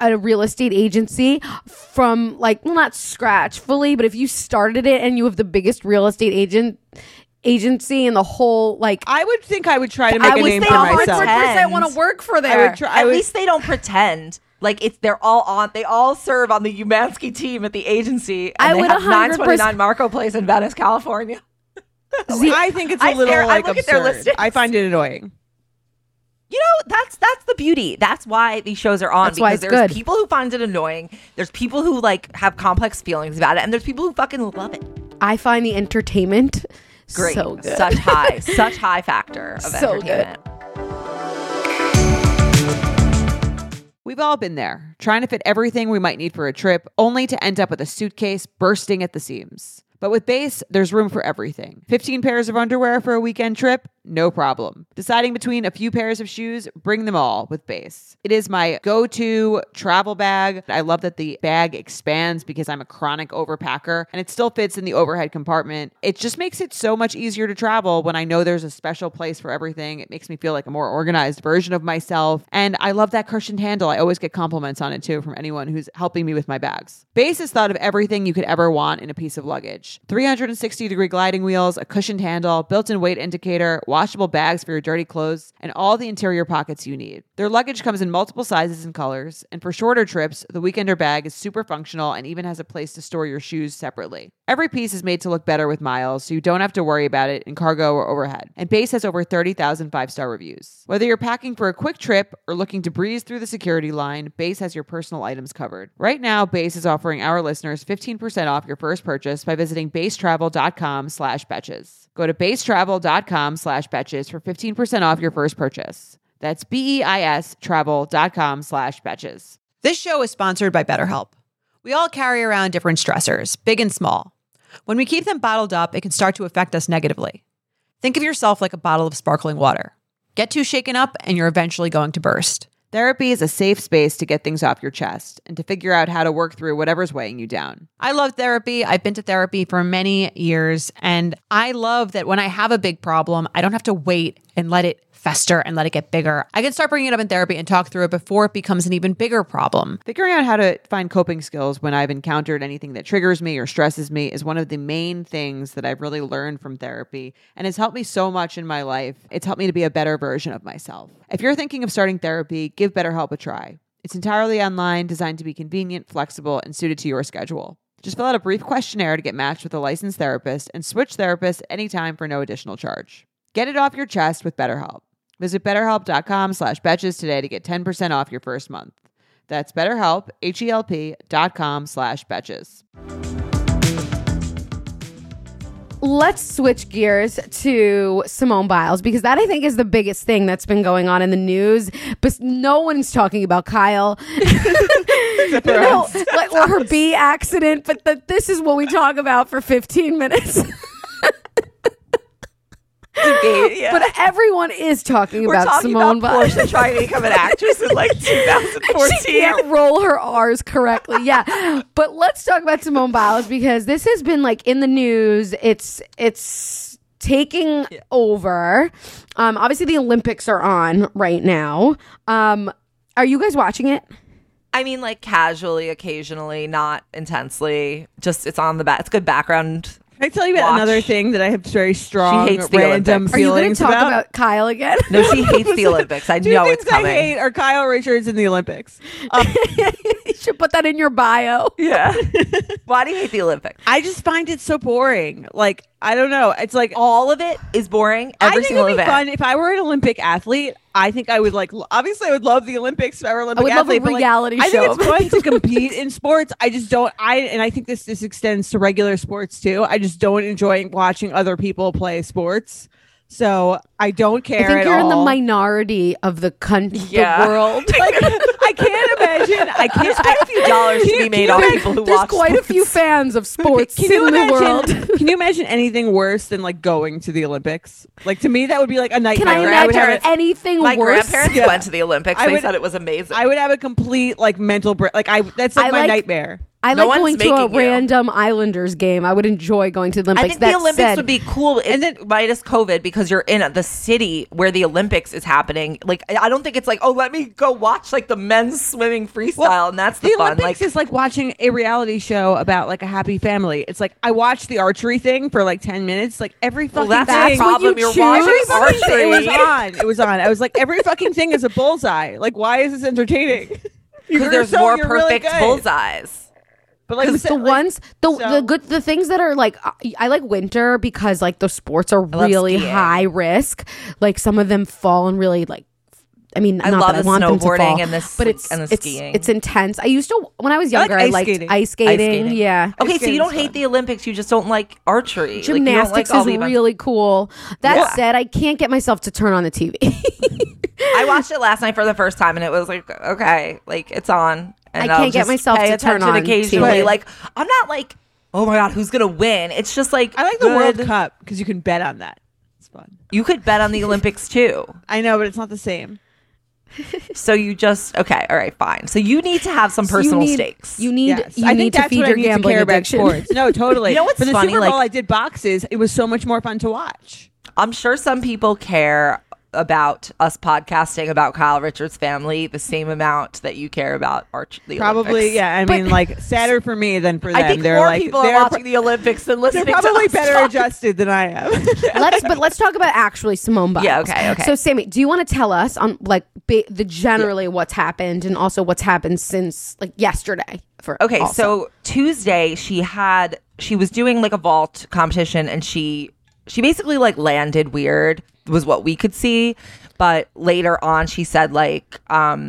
a real estate agency from, like, not scratch fully, but if you started it and you have the biggest real estate agency and the whole like I would think I would try to make a name for myself. 100% want to work for there. Least they don't pretend. Like it's they all serve on the Umansky team at the agency, and they have 929 Marco Place in Venice, California. I think it's absurd. I find it annoying. You know, that's the beauty. That's why these shows are on. That's because there's people who find it annoying. There's people who like have complex feelings about it, and there's people who fucking love it. I find the entertainment great. So good. Such high factor of entertainment. Good. We've all been there, trying to fit everything we might need for a trip, only to end up with a suitcase bursting at the seams. But with Base, there's room for everything. 15 pairs of underwear for a weekend trip? no problem. Deciding between a few pairs of shoes, bring them all with Base. It is my go-to travel bag. I love that the bag expands because I'm a chronic overpacker and it still fits in the overhead compartment. It just makes it so much easier to travel when I know there's a special place for everything. It makes me feel like a more organized version of myself. And I love that cushioned handle. I always get compliments on it too from anyone who's helping me with my bags. Base has thought of everything you could ever want in a piece of luggage. 360-degree gliding wheels, a cushioned handle, built-in weight indicator, washable bags for your dirty clothes, and all the interior pockets you need. Their luggage comes in multiple sizes and colors, and for shorter trips, the Weekender bag is super functional and even has a place to store your shoes separately. Every piece is made to look better with miles, so you don't have to worry about it in cargo or overhead. And Base has over 30,000 five-star reviews. Whether you're packing for a quick trip or looking to breeze through the security line, Base has your personal items covered. Right now, Base is offering our listeners 15% off your first purchase by visiting basetravel.com/betches. Go to basetravel.com/betches for 15% off your first purchase. That's BEIS travel.com/betches. This show is sponsored by BetterHelp. We all carry around different stressors, big and small. When we keep them bottled up, it can start to affect us negatively. Think of yourself like a bottle of sparkling water. Get too shaken up and you're eventually going to burst. Therapy is a safe space to get things off your chest and to figure out how to work through whatever's weighing you down. I love therapy. I've been to therapy for many years, and I love that when I have a big problem, I don't have to wait and let it fester and let it get bigger. I can start bringing it up in therapy and talk through it before it becomes an even bigger problem. Figuring out how to find coping skills when I've encountered anything that triggers me or stresses me is one of the main things that I've really learned from therapy and has helped me so much in my life. It's helped me to be a better version of myself. If you're thinking of starting therapy, give BetterHelp a try. It's entirely online, designed to be convenient, flexible, and suited to your schedule. Just fill out a brief questionnaire to get matched with a licensed therapist and switch therapists anytime for no additional charge. Get it off your chest with BetterHelp. Visit BetterHelp.com/Betches today to get 10% off your first month. That's BetterHelp, HELP.com/Betches. Let's switch gears to Simone Biles, because that, I think, is the biggest thing that's been going on in the news. But no one's talking about Kyle or her bee accident. But this is what we talk about for 15 minutes. Debate, yeah. But everyone is talking about Simone Biles. Portia trying to become an actress in like 2014. She can't roll her R's correctly. Yeah. But let's talk about Simone Biles, because this has been like in the news. It's taking over. Obviously the Olympics are on right now. Are you guys watching it? I mean, like casually, occasionally, not intensely. Just it's on the back. It's good background. Can I tell you about another thing that I have very strong random feelings about? Are you going to talk about Kyle again? No, she hates the Olympics. I know it's coming. Two things I hate are Kyle Richards and the Olympics. You should put that in your bio. Yeah. Why do you hate the Olympics? I just find it so boring. Like, I don't know. It's like all of it is boring. Every single event. I think it would be fun if I were an Olympic athlete. I think I would like. Obviously, I would love the Olympics if I were an Olympic athlete. I would love a reality show. I think it's fun to compete in sports. I just don't. And I think this extends to regular sports too. I just don't enjoy watching other people play sports. So I don't care. I think you're in the minority of the country, the world. Like, I can't imagine. I can't. There's a few dollars to be made on people who watch. There's quite a few fans of sports in the world. Can you imagine anything worse than like going to the Olympics? Like, to me, that would be like a nightmare. Can I imagine anything worse? My grandparents went to the Olympics. They thought it was amazing. I would have a complete like mental break. Like that's like my nightmare. I like going to a random Islanders game. I would enjoy going to the Olympics. I think the Olympics would be cool, and then minus COVID, because you're in the city where the Olympics is happening. Like, I don't think it's like, oh, let me go watch like the men's swimming freestyle, and that's the fun. Olympics is like watching a reality show about like a happy family. It's like I watched the archery thing for like 10 minutes. Like every fucking thing. That's the problem. You're watching archery. It was on. I was like, every fucking thing is a bullseye. Like, why is this entertaining? Because there's more perfect bullseyes. But like the things that are like, I like winter because like the sports are really high risk. Like some of them fall and really like, I mean, I love the snowboarding and the skiing. It's intense. I used to, when I was younger, I liked ice skating. Yeah. Okay, so you don't hate the Olympics. You just don't like archery. Gymnastics is really cool. That said, I can't get myself to turn on the TV. I watched it last night for the first time and it was like, okay, like it's on. And I can't get myself to turn on occasionally. TV. Like, I'm not like, oh my God, who's going to win? It's just like, I like the World Cup because you can bet on that. fun. You could bet on the Olympics too. I know, but it's not the same. So you just, okay, all right, fine. So you need to have some personal stakes. You need, yes. You I need to feed your gambling addiction. No, totally. You know what's funny? For the Super Bowl, I did boxes. It was so much more fun to watch. I'm sure some people care about us podcasting about Kyle Richards' family the same amount that you care about the Olympics. Probably, yeah. I mean, like, sadder for me than for them. I think they're more like, people are watching the Olympics than listening to us. They're probably better adjusted than I am. Let's talk about actually Simone Biles. Yeah, okay. So, Sammy, do you want to tell us on, like, generally what's happened and also what's happened since, like, yesterday? So Tuesday she was doing, like, a vault competition and she basically, like, landed weird, was what we could see. But later on, she said, like, that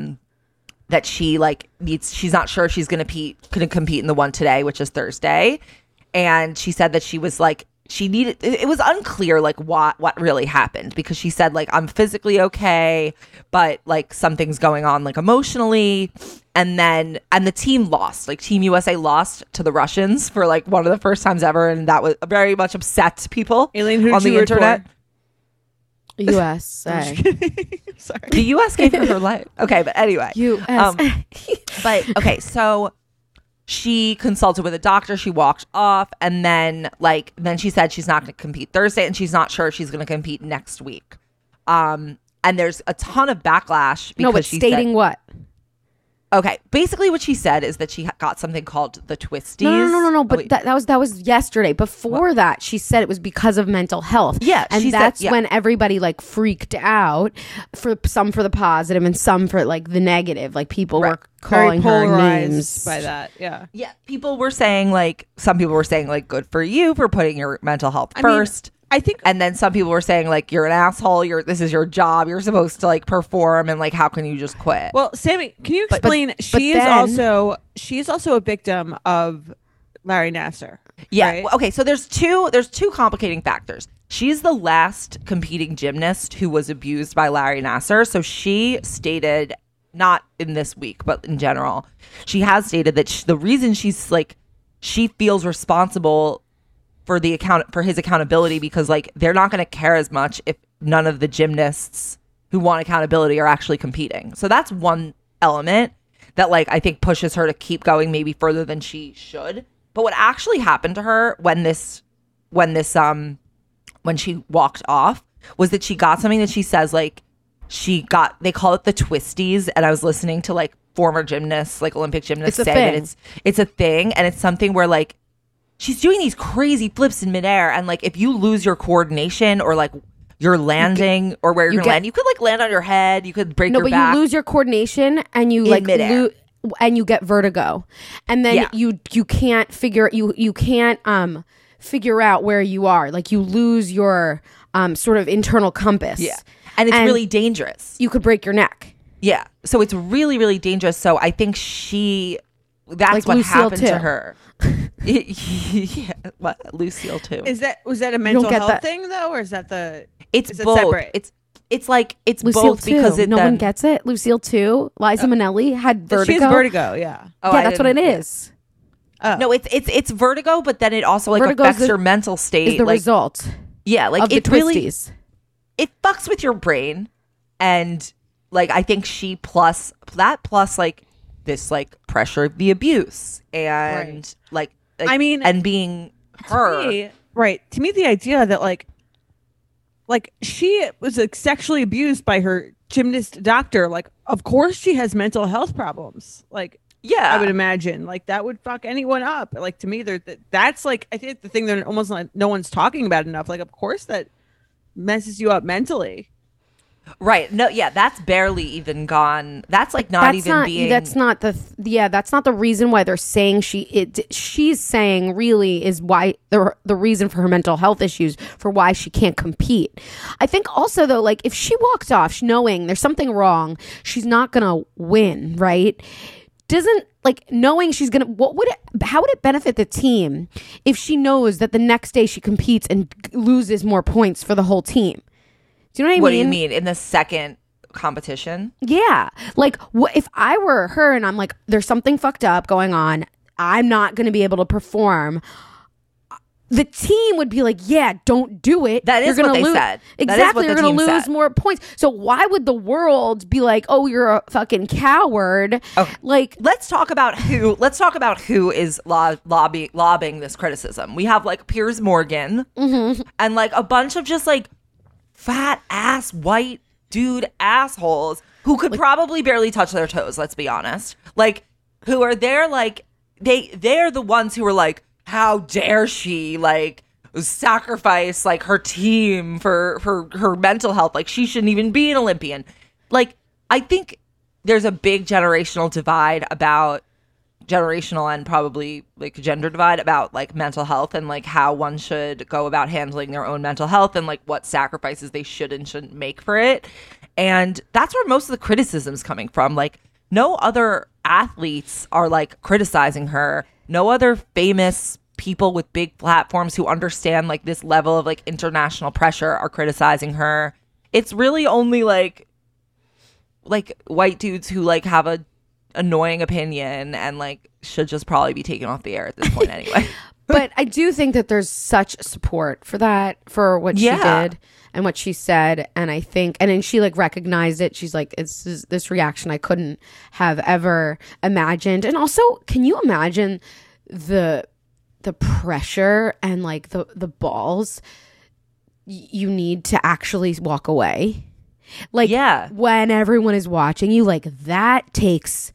she, like, she's not sure if she's going to compete in the one today, which is Thursday. And she said that she was, like, she needed, it was unclear, like, what really happened. Because she said, like, I'm physically okay, but, like, something's going on, like, emotionally. And the team lost. Like, Team USA lost to the Russians for, like, one of the first times ever. And that was very much upset people on the internet. USA. Sorry. The US gave her life. Okay, but anyway. USA. But, okay, so she consulted with a doctor. She walked off. And then she said she's not going to compete Thursday. And she's not sure she's going to compete next week. And there's a ton of backlash. No, but stating what? Okay, basically what she said is that she got something called the twisties. No, but that was yesterday. Before that, she said it was because of mental health. Yeah, and when everybody, like, freaked out, for some for the positive and some for, like, the negative. Like, people were calling her names by that. Yeah, yeah. People were saying, like, some people were saying, like, good for you for putting your mental health first. I think, and then some people were saying, like, you're an asshole. This is your job. You're supposed to, like, perform, and, like, how can you just quit? Well, Sammy, can you explain? She is also a victim of Larry Nassar. Yeah. Right? Okay. So there's two complicating factors. She's the last competing gymnast who was abused by Larry Nassar. So she stated, not in this week, but in general, she has stated that the reason she's, like, she feels responsible for his accountability, because, like, they're not going to care as much if none of the gymnasts who want accountability are actually competing. So that's one element that, like, I think pushes her to keep going maybe further than she should. But what actually happened to her when she walked off was that she got something that she says, like, they call it the twisties. And I was listening to, like, former gymnasts, like Olympic gymnasts, say that it's a thing, and it's something where, like, she's doing these crazy flips in midair, and, like, if you lose your coordination or, like, your landing or where you're going to land, you could, like, land on your head, you could break your back. No, but you lose your coordination and you, like, and you get vertigo, and then you can't figure figure out where you are. Like, you lose your sort of internal compass. Yeah, and it's really dangerous. You could break your neck. Yeah, so it's really, really dangerous. So I think that's what happened to her. Yeah, what? Lucille too. Was that a mental health thing though, or is that it's both? Separate? It's like it's Lucille both too. Because it no then, one gets it. Lucille too. Liza Minnelli had vertigo. She has vertigo, yeah. Oh, yeah, that's what it is. Oh. No, it's vertigo, but then it also, like, vertigo affects your mental state. Is the, like, result? Yeah, like, of it the twisties. Really, it fucks with your brain, and, like, I think she plus like, this, like, pressure of the abuse and like I mean, and being her to me the idea that like she was, like, sexually abused by her gymnast doctor, like, of course she has mental health problems. Like, yeah, I would imagine, like, that would fuck anyone up. Like, to me, that's, like, I think the thing that almost, like, no one's talking about enough, like, of course that messes you up mentally. Right. No. Yeah. That's barely even gone. That's, like, not even being. That's not the. That's not the reason why they're saying she's saying really is why the reason for her mental health issues, for why she can't compete. I think also though, like, if she walked off knowing there's something wrong, she's not gonna win. Right. Doesn't, like, knowing she's gonna, how would it benefit the team if she knows that the next day she competes and loses more points for the whole team? Do you know what I mean? What do you mean? In the second competition? Yeah. Like, if I were her and I'm like, there's something fucked up going on. I'm not going to be able to perform. the team would be like, yeah, don't do it. That is what they said. Exactly. You're going to lose more points. So why would the world be like, oh, you're a fucking coward? Okay. Like, let's talk about who is lobbying this criticism. We have like Piers Morgan mm-hmm. and like a bunch of just like fat ass white dude assholes who could like, probably barely touch their toes. Let's be honest. Like who are there? Like they're the ones who are like, how dare she like sacrifice like her team for her mental health? Like she shouldn't even be an Olympian. Like I think there's a big generational divide about generational and probably like gender divide about like mental health and like how one should go about handling their own mental health and like what sacrifices they should and shouldn't make for it. And that's where most of the criticism's coming from. Like no other athletes are like criticizing her. No other famous people with big platforms who understand like this level of like international pressure are criticizing her. It's really only like white dudes who like have a annoying opinion and like should just probably be taken off the air at this point anyway. But I do think that there's such support for that, for what she did and what she said. And I think, and then she like recognized it. She's like, it's this reaction I couldn't have ever imagined. And also, can you imagine the pressure and like the balls you need to actually walk away? Like when everyone is watching you, like that takes...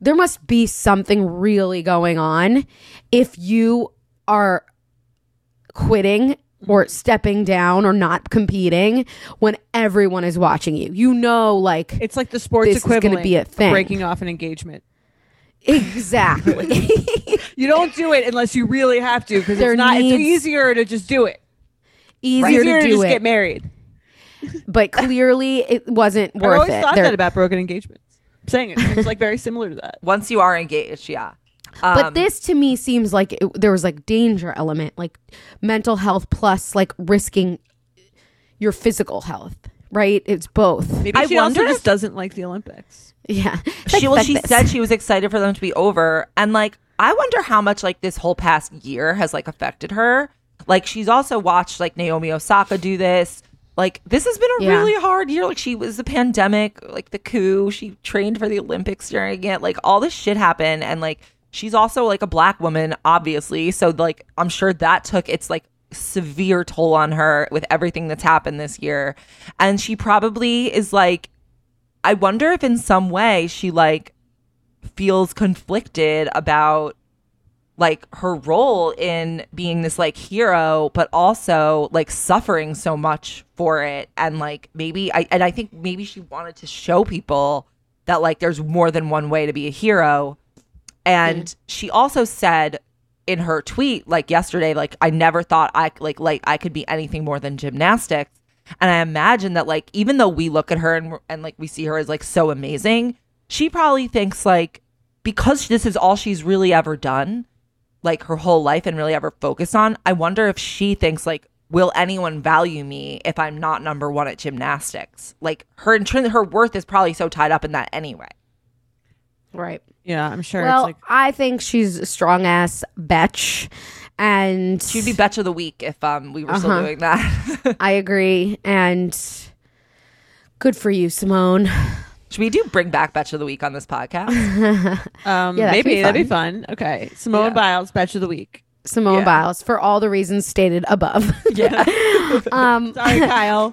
there must be something really going on if you are quitting or stepping down or not competing when everyone is watching you. You know, like it's like the sports equivalent is going to be a thing. Breaking off an engagement. Exactly. You don't do it unless you really have to, because it's easier to just do it. Easier to just get married. But clearly it wasn't worth it. I always thought that about broken engagements. Saying it seems like very similar to that. Once you are engaged, but this to me seems like there was like danger element, like mental health plus like risking your physical health, right? It's both. Maybe she also just doesn't like the Olympics. Yeah, she said she was excited for them to be over, and like I wonder how much like this whole past year has like affected her. Like she's also watched like Naomi Osaka do this. Like, this has been a really hard year. Like, she was the pandemic, like, the coup. She trained for the Olympics during it. Like, all this shit happened. And, like, she's also, like, a black woman, obviously. So, like, I'm sure that took its, like, severe toll on her with everything that's happened this year. And she probably is, like, I wonder if in some way she, like, feels conflicted about, like, her role in being this, like, hero, but also, like, suffering so much for it. And, like, I think maybe she wanted to show people that, like, there's more than one way to be a hero. And she also said in her tweet, like, yesterday, like, I never thought I could be anything more than gymnastics. And I imagine that, like, even though we look at her and like, we see her as, like, so amazing, she probably thinks, like, because this is all she's really ever done, like her whole life and really ever focused on, I wonder if she thinks like, will anyone value me if I'm not number one at gymnastics? Like her worth is probably so tied up in that anyway. Right. Yeah, I'm sure. Well, I think she's a strong ass betch, and she'd be betch of the week if we were still doing that. I agree, and good for you, Simone. Should we do bring back Betch of the Week on this podcast? Maybe that'd be fun. Okay. Simone Biles, Betch of the Week. Simone Biles, for all the reasons stated above. Yeah. Sorry, Kyle.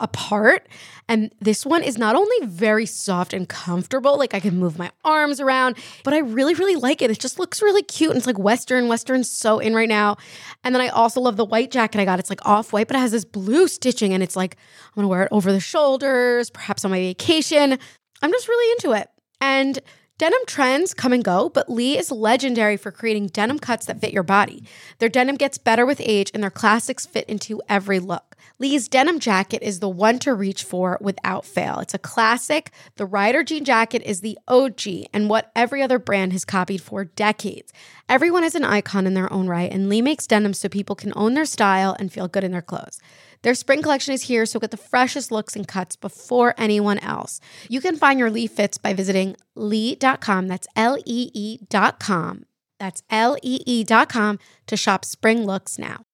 apart. And this one is not only very soft and comfortable, like I can move my arms around, but I really, really like it. It just looks really cute. And it's like Western. Western's so in right now. And then I also love the white jacket I got. It's like off-white, but it has this blue stitching, and it's like, I'm gonna wear it over the shoulders, perhaps on my vacation. I'm just really into it. And Denim trends come and go, but Lee is legendary for creating denim cuts that fit your body. Their denim gets better with age, and their classics fit into every look. Lee's denim jacket is the one to reach for without fail. It's a classic. The Rider jean jacket is the OG and what every other brand has copied for decades. Everyone is an icon in their own right, and Lee makes denim so people can own their style and feel good in their clothes. Their spring collection is here, so get the freshest looks and cuts before anyone else. You can find your Lee fits by visiting Lee.com. That's Lee.com. That's Lee.com to shop spring looks now.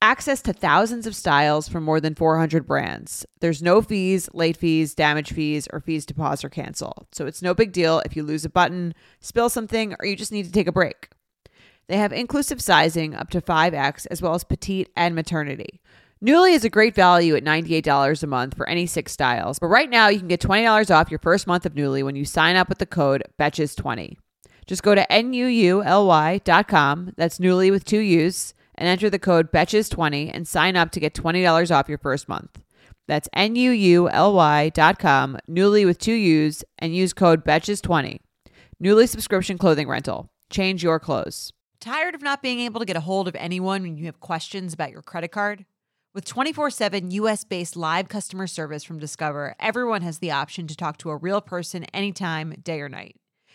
Access to thousands of styles from more than 400 brands. There's no fees, late fees, damage fees, or fees to pause or cancel. So it's no big deal if you lose a button, spill something, or you just need to take a break. They have inclusive sizing up to 5X as well as petite and maternity. Nuuly is a great value at $98 a month for any 6 styles, but right now you can get $20 off your first month of Nuuly when you sign up with the code BETCHES20. Just go to NUULY.com, that's Nuuly with 2 U's, and enter the code BETCHES20 and sign up to get $20 off your first month. That's NUULY.com, Nuuly with 2 U's, and use code BETCHES20. Nuuly subscription clothing rental. Change your clothes. Tired of not being able to get a hold of anyone when you have questions about your credit card? With 24/7 U.S.-based live customer service from Discover, everyone has the option to talk to a real person anytime, day or night.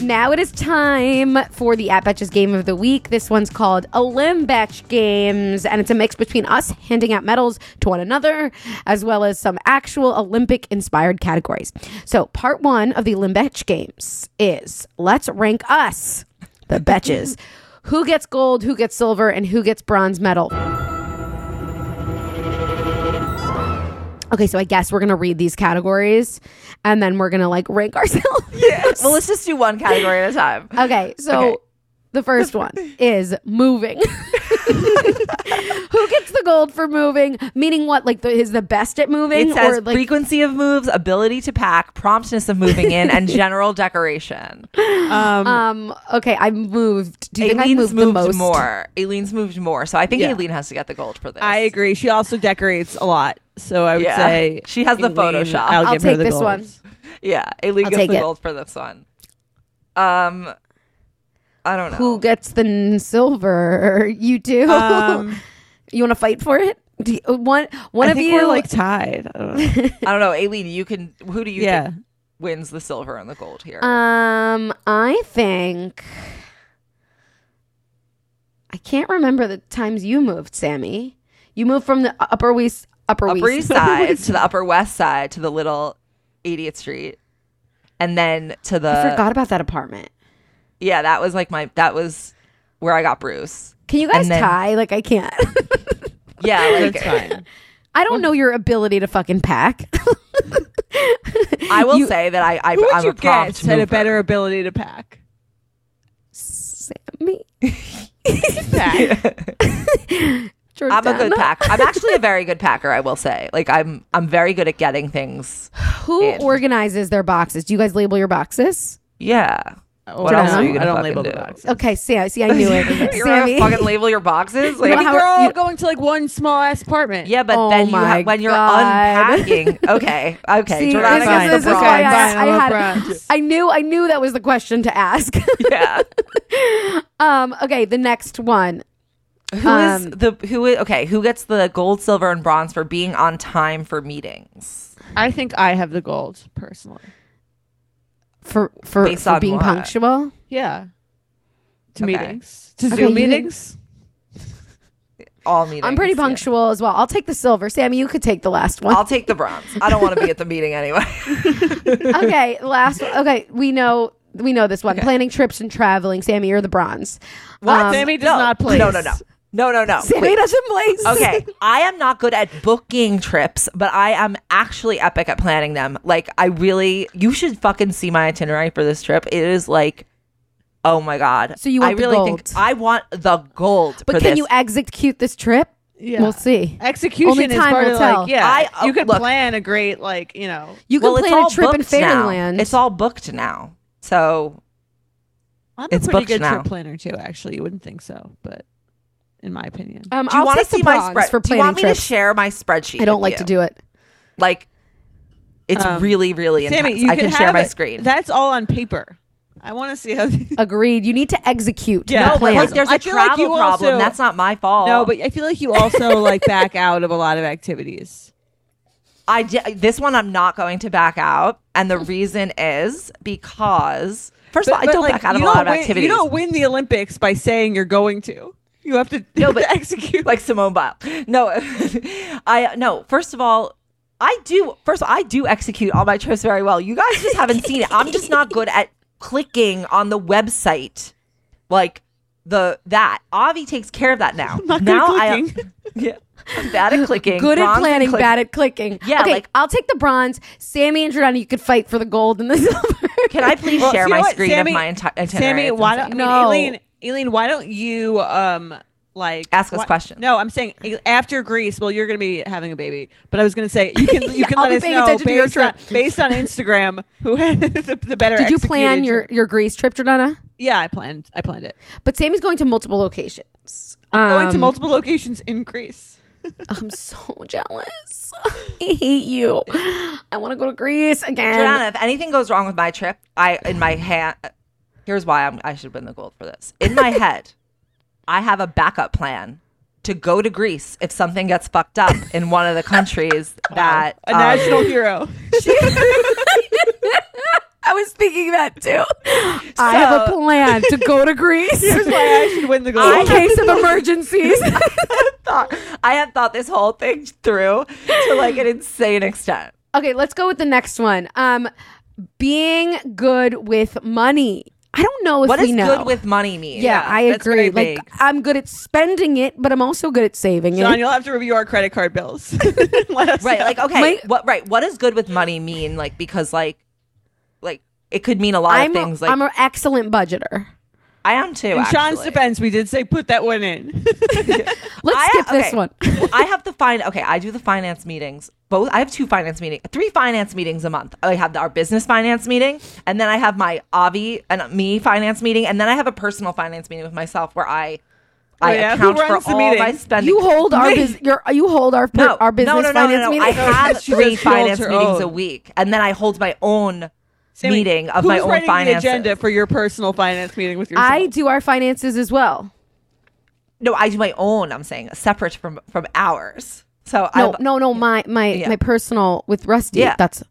Now it is time for the At Betches Game of the Week. This one's called Olympics Games, and it's a mix between us handing out medals to one another, as well as some actual Olympic-inspired categories. So part one of the Olympics Games is, let's rank us, the Betches. Who gets gold, who gets silver, and who gets bronze medal? Okay, so I guess we're going to read these categories and then we're going to like rank ourselves. Yes. Well, let's just do one category at a time. Okay, so the first one is moving. Who gets the gold for moving? Meaning what? Like is the best at moving? It says or like frequency of moves, ability to pack, promptness of moving in, and general decoration. Okay, I moved. Do you think I moved the most? More. Aileen's moved more. So I think Aileen has to get the gold for this. I agree. She also decorates a lot. So I would say she has Aileen, the Photoshop. I'll give take her the this gold. One. Yeah, Aileen gets the gold for this one. I don't know who gets the silver. You do. You want to fight for it? Do you, one I of think you we're like tied. I don't know. I don't know, Aileen. You can. Who do you think wins the silver and the gold here? I think I can't remember the times you moved, Sammy. You moved from the Upper East Side to the Upper West Side to the little 80th Street, and then to the. I forgot about that apartment. Yeah, that was like that was where I got Bruce. Can you guys tie? Like I can't. Yeah, like that's fine. I don't know your ability to fucking pack. I will say that I'm a prompt mover. Had a better ability to pack. Sammy. Pack. Jordana. I'm a good packer. I'm actually a very good packer, I will say. Like I'm very good at getting things. Who organizes their boxes? Do you guys label your boxes? Yeah. What else are you gonna fucking do? Okay, see, I knew it. You're gonna fucking label your boxes? Like, no, we're all going to like one small ass apartment. Yeah, but then you when you're unpacking. Okay. See, this is why I knew that was the question to ask. Yeah. Okay, the next one. Who gets the gold, silver, and bronze for being on time for meetings? I think I have the gold personally. For being punctual? Yeah. To meetings. To Zoom meetings? All meetings. I'm pretty punctual as well. I'll take the silver. Sammy, you could take the last one. I'll take the bronze. I don't want to be at the meeting anyway. Okay, last one. Okay, we know this one. Okay. Planning trips and traveling. Sammy, you're the bronze. What? Sammy does not place. No. Sammy doesn't place. Okay, I am not good at booking trips, but I am actually epic at planning them. Like, you should fucking see my itinerary for this trip. It is like, oh my God. So you want the gold. Think I want the gold. But can you execute this trip? Yeah. We'll see. Execution only is part of like, yeah. You could plan a great, like, you know. You can plan a trip in Fairyland. It's all booked now. So I'm a pretty good trip planner too, actually. You wouldn't think so, but in my opinion. Do you want to see my spread for planning? Do you want me to share my spreadsheet? I don't like to do it. Like, it's really, really intense. Sammy, I can share my screen. That's all on paper. I want to see how. Agreed. You need to execute. Yeah. No, but like, there's a travel problem. That's not my fault. No, but I feel like you also like back out of a lot of activities. This one I'm not going to back out, and the reason is because first of all, I don't back out of a lot of activities. You don't win the Olympics by saying you're going to. You have to execute like Simone Biles. No, first of all. I do execute all my trips very well. You guys just haven't seen it. I'm just not good at clicking on the website, like Avi takes care of that now. I'm bad at clicking. Good at planning, bad at clicking. Yeah, okay, like I'll take the bronze. Sammy and Jordana, you could fight for the gold and the silver. Can I please share my screen, Sammy, of my itinerary? Sammy, why don't Aileen, why don't you ask us questions? No, I'm saying after Greece. Well, you're going to be having a baby, but I was going to say you can let us know based on Instagram who had the better. Did you plan your Greece trip, Jordana? Yeah, I planned it. But Sammy's going to multiple locations. Going to multiple locations in Greece. I'm so jealous. I hate you. I want to go to Greece again. Jordana, if anything goes wrong with my trip, here's why I should win the gold for this. In my head. I have a backup plan to go to Greece if something gets fucked up in one of the countries that... A national hero. I was thinking that too. I have a plan to go to Greece. Here's why I should win the gold. In case of emergencies. I have thought this whole thing through to like an insane extent. Okay, let's go with the next one. Being good with money. I don't know if we know. What does good with money mean? Yeah, I agree. Like, I'm good at spending it, but I'm also good at saving it. John, you'll have to review our credit card bills. What does good with money mean? Like, because like it could mean a lot of things. Like, I'm an excellent budgeter. I am too. In Sean's defense, we did say put that one in. Let's skip this one. I have to find. Okay, I do the finance meetings. I have three finance meetings a month. I have our business finance meeting, and then I have my Avi and me finance meeting, and then I have a personal finance meeting with myself where I account for all my spending. You hold our business finance meeting. I have three finance meetings a week, and then I hold my own. Sammy, meeting of my own finances. The agenda for your personal finance meeting with yourself. I do our finances as well. No, I do my own. I'm saying separate from ours. So my personal with Rusty. Yeah. That's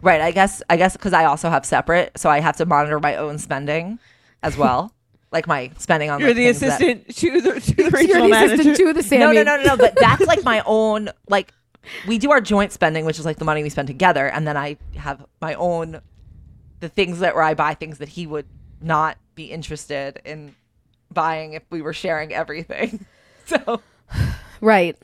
right. I guess because I also have separate, so I have to monitor my own spending as well. Like my spending on. You're the assistant to the regional manager. You're the assistant to the Sammy. No. But that's like my own like. We do our joint spending, which is like the money we spend together, and then I have my own, the things that where I buy things that he would not be interested in buying if we were sharing everything. So, right.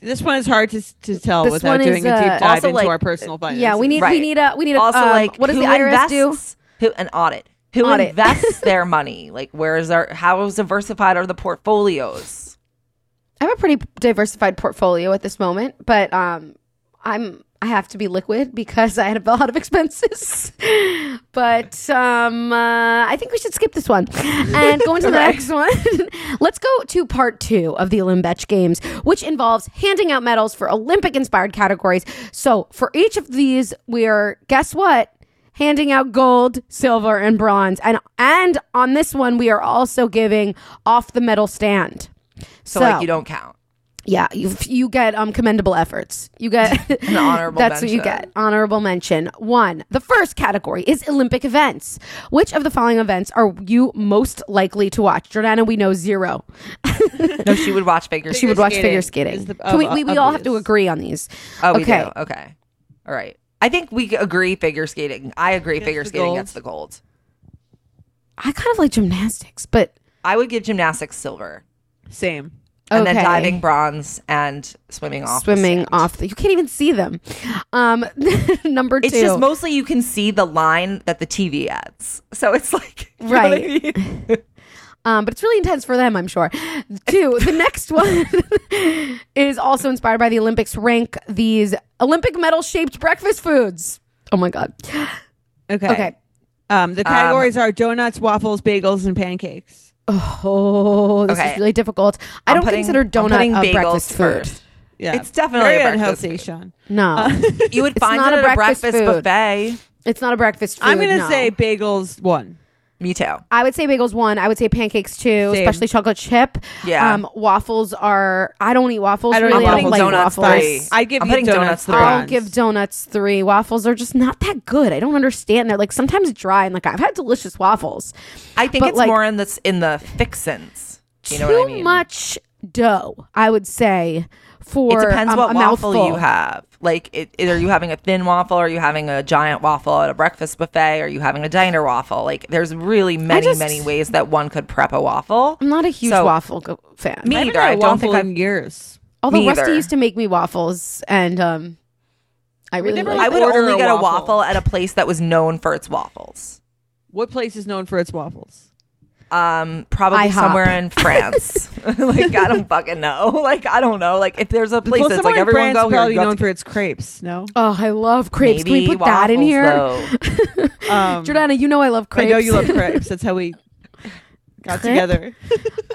This one is hard to tell without doing a deep dive into our personal finances. Yeah, we need a also like what does the IRS do? An audit. Who invests their money? Like how diversified are the portfolios? I have a pretty diversified portfolio at this moment, but I have to be liquid because I had a lot of expenses. But I think we should skip this one and go into the next one. Let's go to part 2 of the Olympic Games, which involves handing out medals for Olympic-inspired categories. So for each of these, we're, guess what? Handing out gold, silver, and bronze. And on this one, we are also giving off the medal stand. So like you don't count. Yeah, you get commendable efforts. You get an honorable mention. That's what you get. Honorable mention. One, the first category is Olympic events. Which of the following events are you most likely to watch? Jordana, we know zero. No, she would watch figure skating. She would watch figure skating. We all have to agree on these. Oh, we do. Okay. All right. I think we agree figure skating. I agree figure skating gets the gold. I kind of like gymnastics, but... I would give gymnastics silver. Same. And then diving bronze and swimming off. You can't even see them. Number two. It's just mostly you can see the line that the TV adds. So it's like... Right. You know what I mean? But it's really intense for them, I'm sure. Two, the next one is also inspired by the Olympics. Rank these Olympic medal-shaped breakfast foods. Oh, my God. Okay. The categories are donuts, waffles, bagels, and pancakes. Oh, this is really difficult. I don't consider donut a breakfast food. Yeah, it's definitely very unhealthy, Shawn. No, you would find it at a breakfast buffet. It's not a breakfast food. I'm going to say bagels one. Me too. I would say bagels one. I would say pancakes two. Same. Especially chocolate chip. Yeah. Waffles are... I don't eat waffles. I don't like donuts. I'm putting donuts three. I'll give donuts three. Waffles are just not that good. I don't understand. They're like sometimes dry and like I've had delicious waffles. I think it's like, more in the fixins. You know what I mean? Too much dough, I would say. For it depends what waffle mouthful. You have. Like, are you having a thin waffle? Are you having a giant waffle at a breakfast buffet? Are you having a diner waffle? Like, there's really many ways that one could prep a waffle. I'm not a huge waffle fan. Me either. I don't think I've years. Although Rusty used to make me waffles, and I would only get a waffle at a place that was known for its waffles. What place is known for its waffles? Probably somewhere in France. Like, I don't fucking know. Like, I don't know. Like, if there's a place that's like everyone go here, probably known for its crepes. No. Oh, I love crepes. Maybe can we put waffles, that in here? Jordana, you know I love crepes. I know you love crepes. That's how we got together.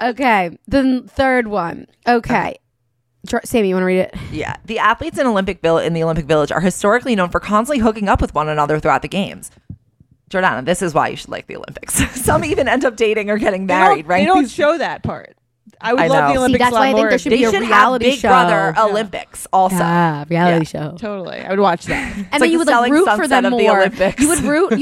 Okay, the third one. Okay. Sammy, you want to read it? Yeah. The athletes in the Olympic Village are historically known for constantly hooking up with one another throughout the games. Jordana, this is why you should like the Olympics. Some even end up dating or getting married, right? They don't show that part. I love the Olympics. See, that's why I think there should be a reality show. Big Brother Olympics also. Yeah, reality show. Totally. I would watch that. And then you would root for them more. You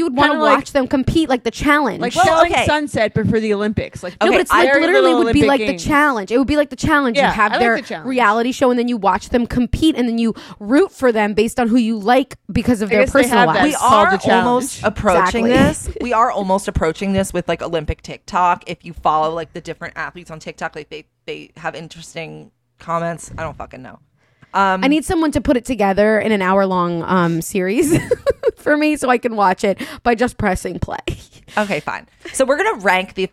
would want to watch them compete, like the challenge. Like Selling Sunset, but for the Olympics. Like, no, but it's like literally would be like the challenge. It would be like the challenge. You have their reality show and then you watch them compete and then you root for them based on who you like because of their personal life. We are almost approaching this. We are almost approaching this with like Olympic TikTok. If you follow like the different athletes on TikTok, like they have interesting comments. I don't fucking know. I need someone to put it together in an hour-long series for me so I can watch it by just pressing play. Okay, fine. So we're going to rank the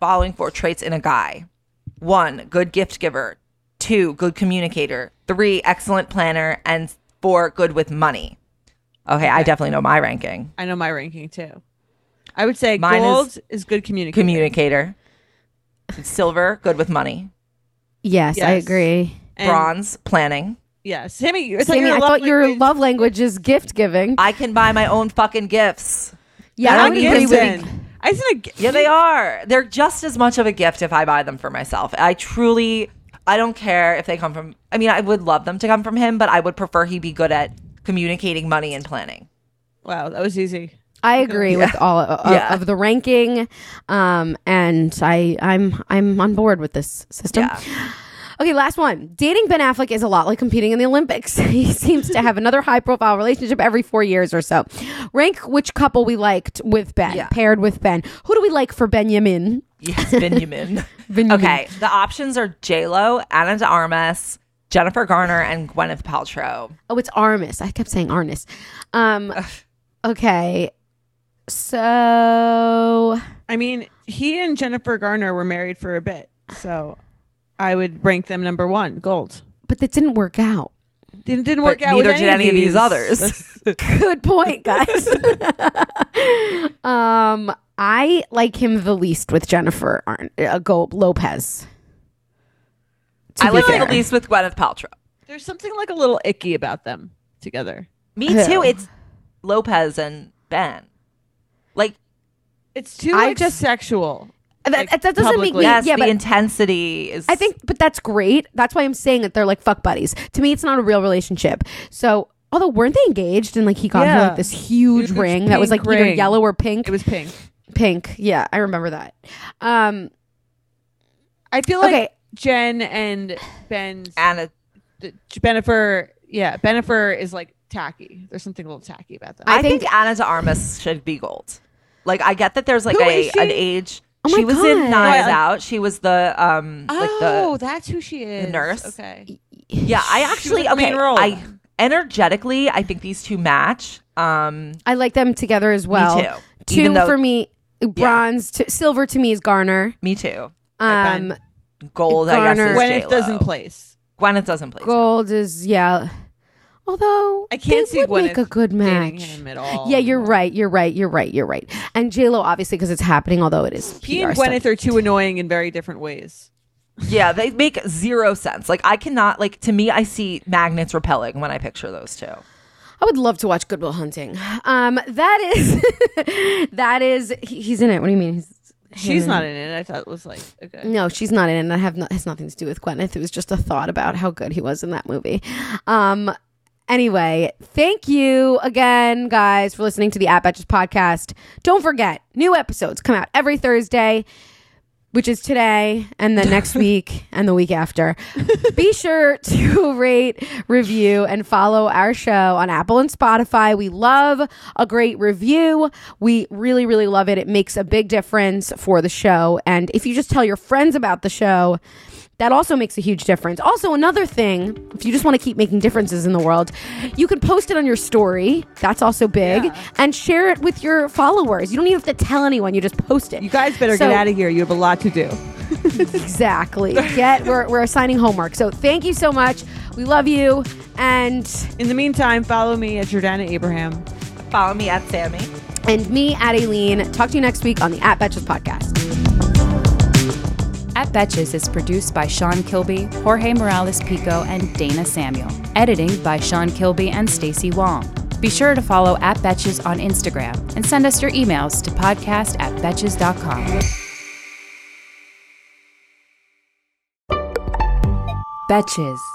following four traits in a guy. 1, good gift giver. 2, good communicator. 3, excellent planner. And 4, good with money. Okay, I definitely know my ranking. I know my ranking too. I would say mine is good communicator. Silver, good with money. Yes, I agree. And bronze, planning. Yes. Sammy, I thought your love language is gift giving. I can buy my own fucking gifts. Yeah, I agree with you. Yeah, they are. They're just as much of a gift if I buy them for myself. I don't care if they come from, I mean, I would love them to come from him, but I would prefer he be good at communicating money and planning. Wow, that was easy. I agree with all of the ranking, and I'm on board with this system. Yeah. Okay, last one. Dating Ben Affleck is a lot like competing in the Olympics. He seems to have another high-profile relationship every 4 years or so. Rank which couple we liked with Ben, paired with Ben. Who do we like for Benjamin? Yes, Benjamin. Okay, the options are J-Lo, Ana de Armas, Jennifer Garner, and Gwyneth Paltrow. Oh, it's Armas. I kept saying Arnas. Okay. So, I mean, he and Jennifer Garner were married for a bit, so I would rank them number 1, gold. But that didn't work out. Didn't work out. Neither did any of these others. Good point, guys. I like him the least with Jennifer Lopez. I like him the least with Gwyneth Paltrow. There's something like a little icky about them together. Me too. It's Lopez and Ben. Like, it's too sexual. That doesn't make me... Yes, yeah, the intensity is... I think, but that's great. That's why I'm saying that they're like fuck buddies. To me, it's not a real relationship. So... Although, weren't they engaged? And like he got her like this huge ring that was like either yellow or pink. It was pink. Pink. Yeah, I remember that. I feel like Jen and Ben's... Bennifer is like tacky. There's something a little tacky about that. I think Ana de Armas should be gold. Like, I get that there's like an age... Oh, she was in Knives Out. She was the that's who she is. The nurse. Okay. Yeah, I actually energetically, I think these two match. I like them together as well. Me too. For me, bronze. Yeah. Silver to me is Garner. Me too. Gold, Garner, I guess, is Gwyneth J-Lo. Gwyneth doesn't place. Gold is Although I can't see Gwyneth make a good match. Him at all. Yeah, you're right. And J-Lo, obviously, because it's happening, although it is PR. He and Gwyneth are too annoying in very different ways. Yeah, they make zero sense. Like, I cannot, like, to me, I see magnets repelling when I picture those two. I would love to watch Good Will Hunting. He's in it. What do you mean? She's not in it. I thought it was like, okay. No, she's not in it. And has nothing to do with Gwyneth. It was just a thought about how good he was in that movie. Anyway, thank you again, guys, for listening to the @Betches podcast. Don't forget, new episodes come out every Thursday, which is today, and the next week, and the week after. Be sure to rate, review, and follow our show on Apple and Spotify. We love a great review. We really, really love it. It makes a big difference for the show. And if you just tell your friends about the show... that also makes a huge difference. Also, another thing, if you just want to keep making differences in the world, you could post it on your story. That's also big. Yeah. And share it with your followers. You don't even have to tell anyone. You just post it. You guys better get out of here. You have a lot to do. Exactly. We're assigning homework. So thank you so much. We love you. And in the meantime, follow me at Jordana Abraham. Follow me at Sammy. And me at Aileen. Talk to you next week on the @Betches podcast. At Betches is produced by Sean Kilby, Jorge Morales-Pico, and Dana Samuel. Editing by Sean Kilby and Stacey Wong. Be sure to follow @Betches on Instagram and send us your emails to podcast@betches.com. Betches.